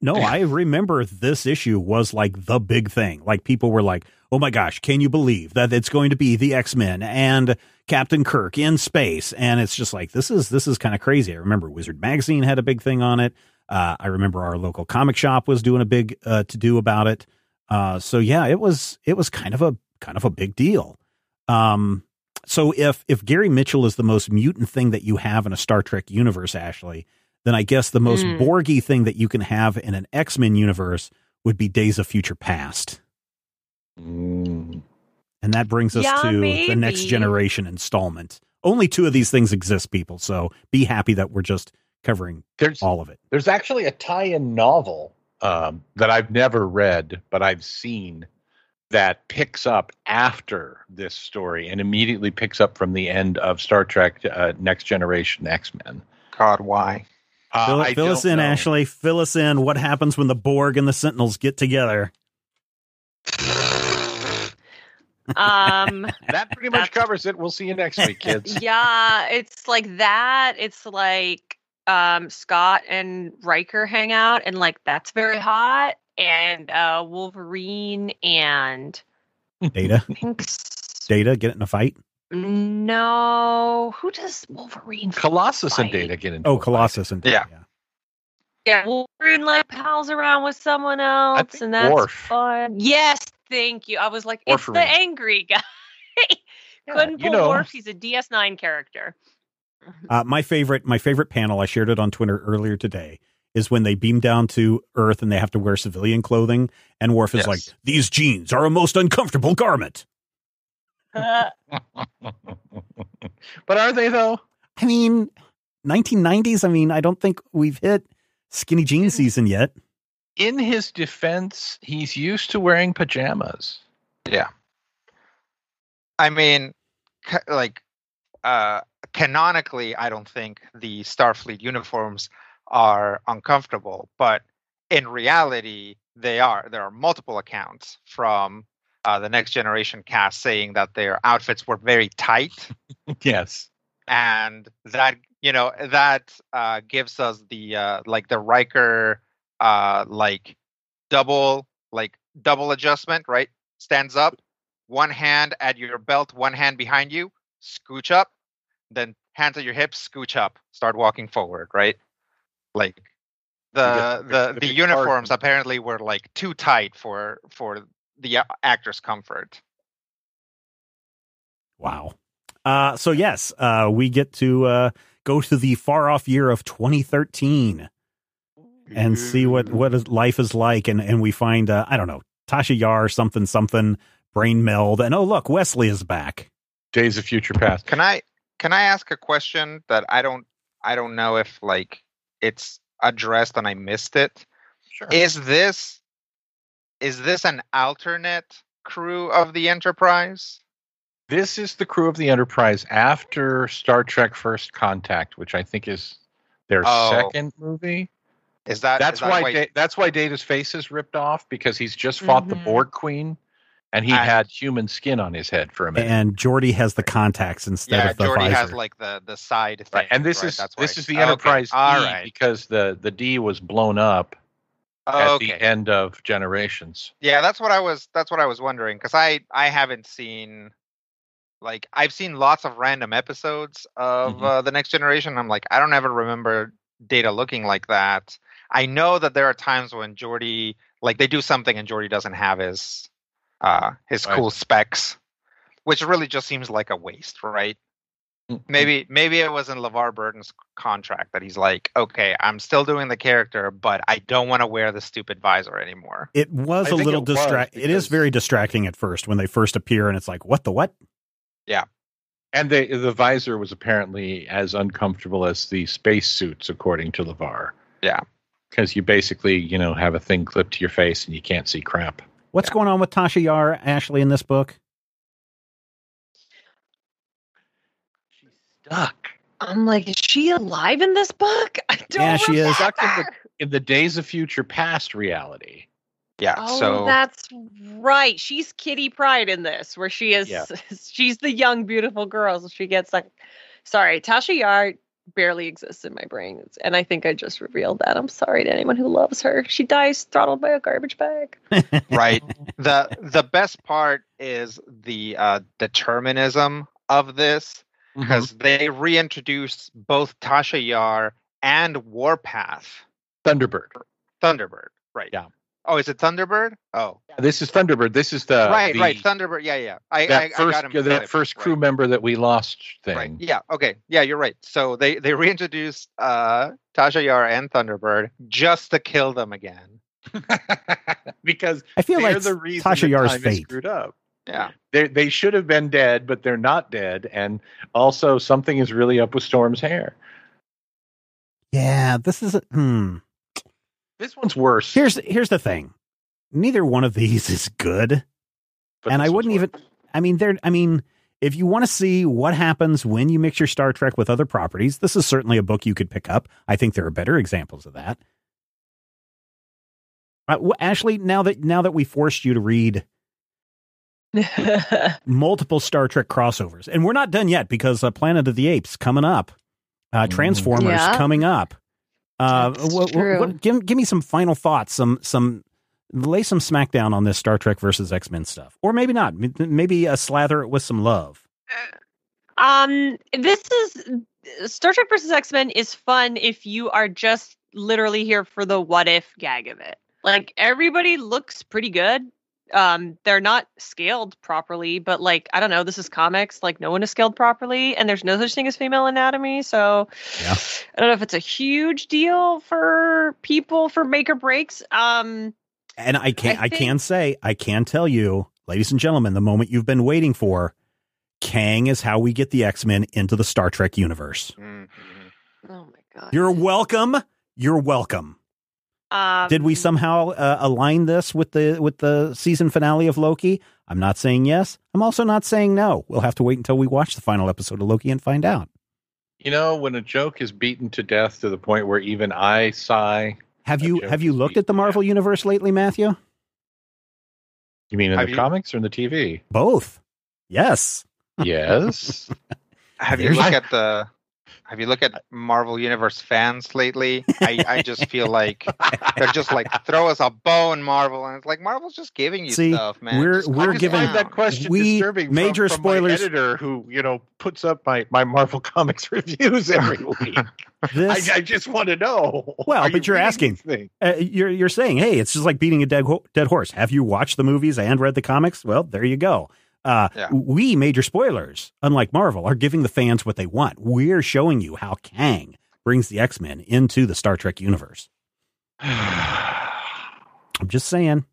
I remember this issue was like the big thing. Like people were like, oh, my gosh, can you believe that it's going to be the X-Men and Captain Kirk in space? And it's just like this is kind of crazy. I remember Wizard Magazine had a big thing on it. I remember our local comic shop was doing a big to-do about it. So, yeah, it was kind of a big deal. So if Gary Mitchell is the most mutant thing that you have in a Star Trek universe, Ashley, then I guess the most Borgy thing that you can have in an X-Men universe would be Days of Future Past. Mm. And that brings us to the Next Generation installment. Only two of these things exist, people. So be happy that we're just covering all of it. There's actually a tie-in novel that I've never read, but I've seen, that picks up after this story and immediately picks up from the end of Star Trek Next Generation X-Men. God, why? Fill us in, know. Ashley. Fill us in. What happens when the Borg and the Sentinels get together? That pretty much covers it. We'll see you next week, kids. Yeah, it's like that. It's like Scott and Riker hang out, and like that's very hot. And Wolverine and Data. Data get in a fight? No. Who does Wolverine fight? Colossus and Data get in a fight. Oh, Colossus and Data. Yeah. Yeah, Wolverine like pals around with someone else, and that's fun. Yes, thank you. I was like, it's the angry guy. Couldn't pull Worf. He's a DS9 character. My favorite panel, I shared it on Twitter earlier today, is when they beam down to Earth and they have to wear civilian clothing, and Worf is like, "These jeans are a most uncomfortable garment." But are they though? I mean, 1990s. I mean, I don't think we've hit skinny jean season yet. In his defense, he's used to wearing pajamas. Yeah. I mean, canonically, I don't think the Starfleet uniforms are uncomfortable, but in reality, they are. There are multiple accounts from the Next Generation cast saying that their outfits were very tight. Yes. And that, that gives us the Riker, double adjustment, right? Stands up, one hand at your belt, one hand behind you, scooch up, then hands at your hips, scooch up, start walking forward, right? Like the uniforms apparently were like too tight for the actor's comfort. Wow. So yes, we get to go to the far off year of 2013 and see what life is like. And we find, I don't know, Tasha Yar, something, brain meld. And oh, look, Wesley is back. Days of Future Past. Can I ask a question that I don't know if it's addressed and I missed it? Sure. Is this an alternate crew of the Enterprise? This is the crew of the Enterprise after Star Trek First Contact, which I think is their second movie. That's why Data's face is ripped off, because he's just fought the Borg Queen and he had human skin on his head for a minute. And Geordi has the contacts instead of the visor. Yeah, Geordi has the side thing. Right. And this is the Enterprise D, because the D was blown up at the end of Generations. Yeah, that's what I was wondering, because I haven't seen. Like, I've seen lots of random episodes of The Next Generation. I'm like, I don't ever remember Data looking like that. I know that there are times when Geordi, they do something and Geordi doesn't have his cool specs, which really just seems like a waste, right? Maybe it was in LeVar Burton's contract that he's like, okay, I'm still doing the character, but I don't want to wear the stupid visor anymore. It was distracting. It is very distracting at first when they first appear, and it's like, what the what? Yeah. And the visor was apparently as uncomfortable as the space suits, according to LeVar. Yeah. Because you basically, have a thing clipped to your face and you can't see crap. What's going on with Tasha Yar, Ashley, in this book? She's stuck. I'm like, is she alive in this book? I don't remember. She is stuck in the Days of Future Past reality. Yeah. Oh, so that's right. She's Kitty Pryde in this, where she is. Yeah. She's the young, beautiful girl. So she gets sorry, Tasha Yar barely exists in my brain, and I think I just revealed that. I'm sorry to anyone who loves her. She dies throttled by a garbage bag. Right. The best part is the determinism of this, because they reintroduce both Tasha Yar and Warpath. Thunderbird. Right. Yeah. Oh, is it Thunderbird? Oh, yeah, this is Thunderbird. This is the Thunderbird. Yeah. That first crew member that we lost thing. Right. Yeah. Okay. Yeah, you're right. So they reintroduced Tasha Yar and Thunderbird just to kill them again, because I feel like the reason Tasha Yar's fate screwed up. Yeah. They should have been dead, but they're not dead, and also something is really up with Storm's hair. Yeah. This is This one's worse. Here's the thing. Neither one of these is good. But and I wouldn't even, I mean, if you want to see what happens when you mix your Star Trek with other properties, this is certainly a book you could pick up. I think there are better examples of that. Ashley, now that we forced you to read multiple Star Trek crossovers, and we're not done yet, because Planet of the Apes coming up, Transformers coming up. Give me some final thoughts. Lay some smackdown on this Star Trek versus X-Men stuff, or maybe not. Maybe slather it with some love. This is Star Trek versus X-Men is fun if you are just literally here for the what if gag of it. Like, everybody looks pretty good. They're not scaled properly, but, like, I don't know, this is comics. Like, no one is scaled properly, and there's no such thing as female anatomy. So yeah. I don't know if it's a huge deal for people for make or breaks. And I can tell you, ladies and gentlemen, the moment you've been waiting for, Kang is how we get the X-Men into the Star Trek universe. Mm-hmm. Oh my God. You're welcome. You're welcome. Did we somehow align this with the season finale of Loki? I'm not saying yes. I'm also not saying no. We'll have to wait until we watch the final episode of Loki and find out. You know, when a joke is beaten to death to the point where even I sigh. Have you looked at the Marvel universe lately, Matthew? You mean in the comics or in the TV? Both. Yes. Yes. Have you looked at Marvel Universe fans lately? I just feel like they're just like, throw us a bone, Marvel, and it's like Marvel's just giving you stuff, man. We're giving that question disturbing. Major spoilers. My editor, who puts up my Marvel Comics reviews every week. I just want to know. Well, but you're asking. You're saying, hey, it's just like beating a dead horse. Have you watched the movies and read the comics? Well, there you go. We, Major Spoilers, unlike Marvel, are giving the fans what they want. We're showing you how Kang brings the X-Men into the Star Trek universe. I'm just saying,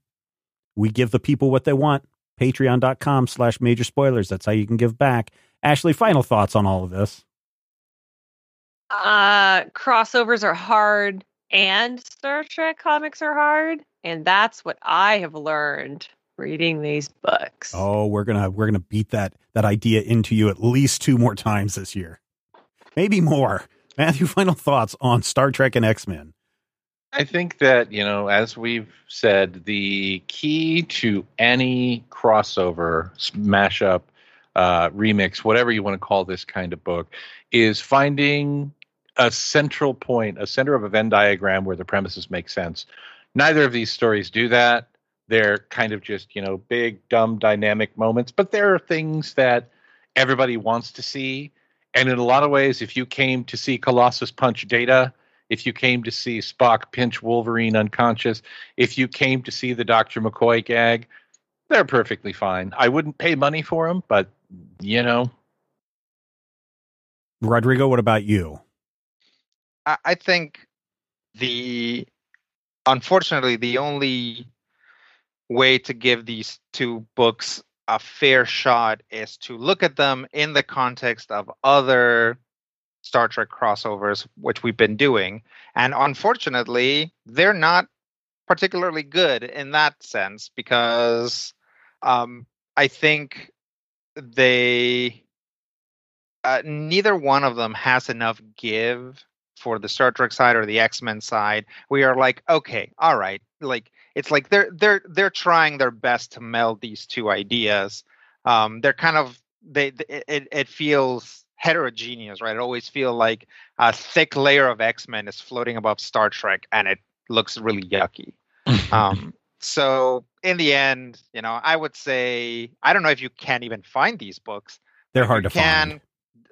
we give the people what they want. Patreon.com/Major Spoilers. That's how you can give back. Ashley, final thoughts on all of this? Crossovers are hard, and Star Trek comics are hard. And that's what I have learned reading these books. Oh, we're gonna beat that idea into you at least two more times this year, maybe more. Matthew, final thoughts on Star Trek and X-Men? I think that, as we've said, the key to any crossover, mashup, remix, whatever you want to call this kind of book, is finding a central point, a center of a Venn diagram where the premises make sense. Neither of these stories do that. They're kind of just, big, dumb, dynamic moments. But there are things that everybody wants to see. And in a lot of ways, if you came to see Colossus punch Data, if you came to see Spock pinch Wolverine unconscious, if you came to see the Dr. McCoy gag, they're perfectly fine. I wouldn't pay money for them, but, Rodrigo, what about you? I think unfortunately, the only way to give these two books a fair shot is to look at them in the context of other Star Trek crossovers, which we've been doing. And unfortunately, they're not particularly good in that sense, because I think they neither one of them has enough give for the Star Trek side or the X-Men side. We are like, okay, all right, like, it's like they're trying their best to meld these two ideas. They're kind of it feels heterogeneous, right? It always feels like a thick layer of X-Men is floating above Star Trek, and it looks really yucky. So in the end, I would say, I don't know if you can even find these books. They're hard to find.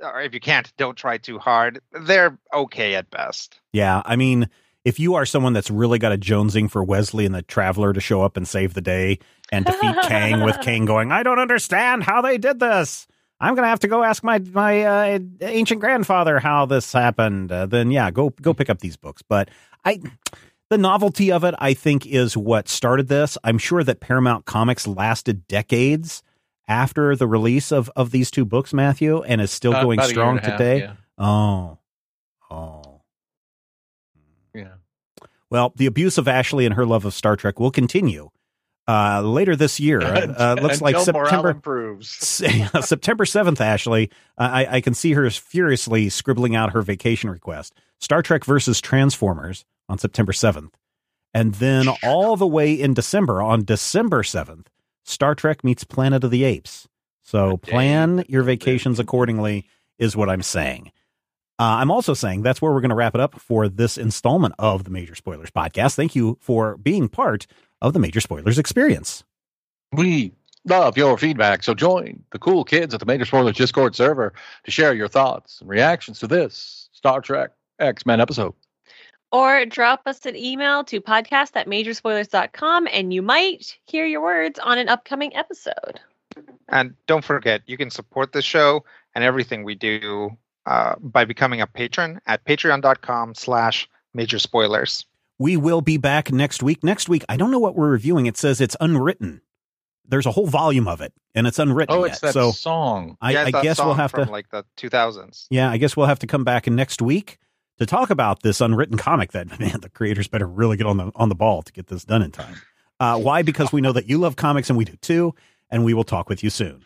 Or if you can't, don't try too hard. They're okay at best. Yeah, I mean, if you are someone that's really got a jonesing for Wesley and the Traveler to show up and save the day and defeat Kang, with Kang going, I don't understand how they did this, I'm going to have to go ask my ancient grandfather how this happened, then yeah, go pick up these books. But the novelty of it, I think, is what started this. I'm sure that Paramount Comics lasted decades after the release of these two books, Matthew, and is still going strong today. Half, yeah. Oh. Yeah. Well, the abuse of Ashley and her love of Star Trek will continue later this year. Looks like September improves. September 7th, Ashley. I can see her furiously scribbling out her vacation request. Star Trek versus Transformers on September 7th. And then all the way in December, on December 7th, Star Trek meets Planet of the Apes. So plan your vacations accordingly is what I'm saying. I'm also saying that's where we're going to wrap it up for this installment of the Major Spoilers Podcast. Thank you for being part of the Major Spoilers experience. We love your feedback, so join the cool kids at the Major Spoilers Discord server to share your thoughts and reactions to this Star Trek X-Men episode. Or drop us an email to podcast@majorspoilers.com and you might hear your words on an upcoming episode. And don't forget, you can support the show and everything we do by becoming a patron at patreon.com/majorspoilers. We will be back next week. Next week, I don't know what we're reviewing. It says it's unwritten. There's a whole volume of it, and it's unwritten. Oh, it's yet. That so song. I guess song we'll have from to like the 2000s. Yeah, I guess we'll have to come back next week to talk about this unwritten comic. That man, the creators better really get on the ball to get this done in time. Why? Because we know that you love comics, and we do too. And we will talk with you soon.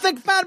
Think about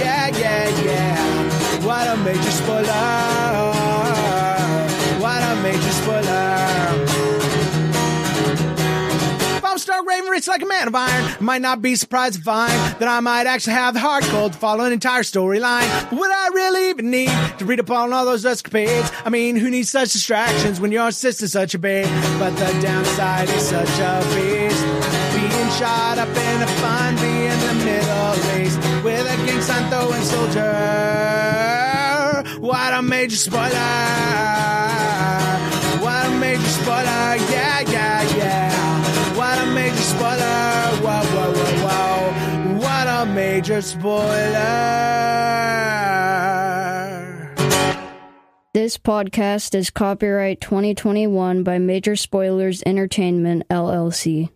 Yeah, yeah, yeah. What a major spoiler. What a major spoiler. If I'm stark raving rich like a man of iron, I might not be surprised if I find that I might actually have the hard cold to follow an entire storyline. Would I really even need to read up on all those escapades? I mean, who needs such distractions when your sister's such a babe? But the downside is such a beast. Being shot up in a fun bee in the Middle East with a King Santo and soldier. What a major spoiler. What a major spoiler. Yeah, yeah, yeah. What a major spoiler. Whoa, whoa, whoa, whoa. What a major spoiler. This podcast is copyright 2021 by Major Spoilers Entertainment, LLC.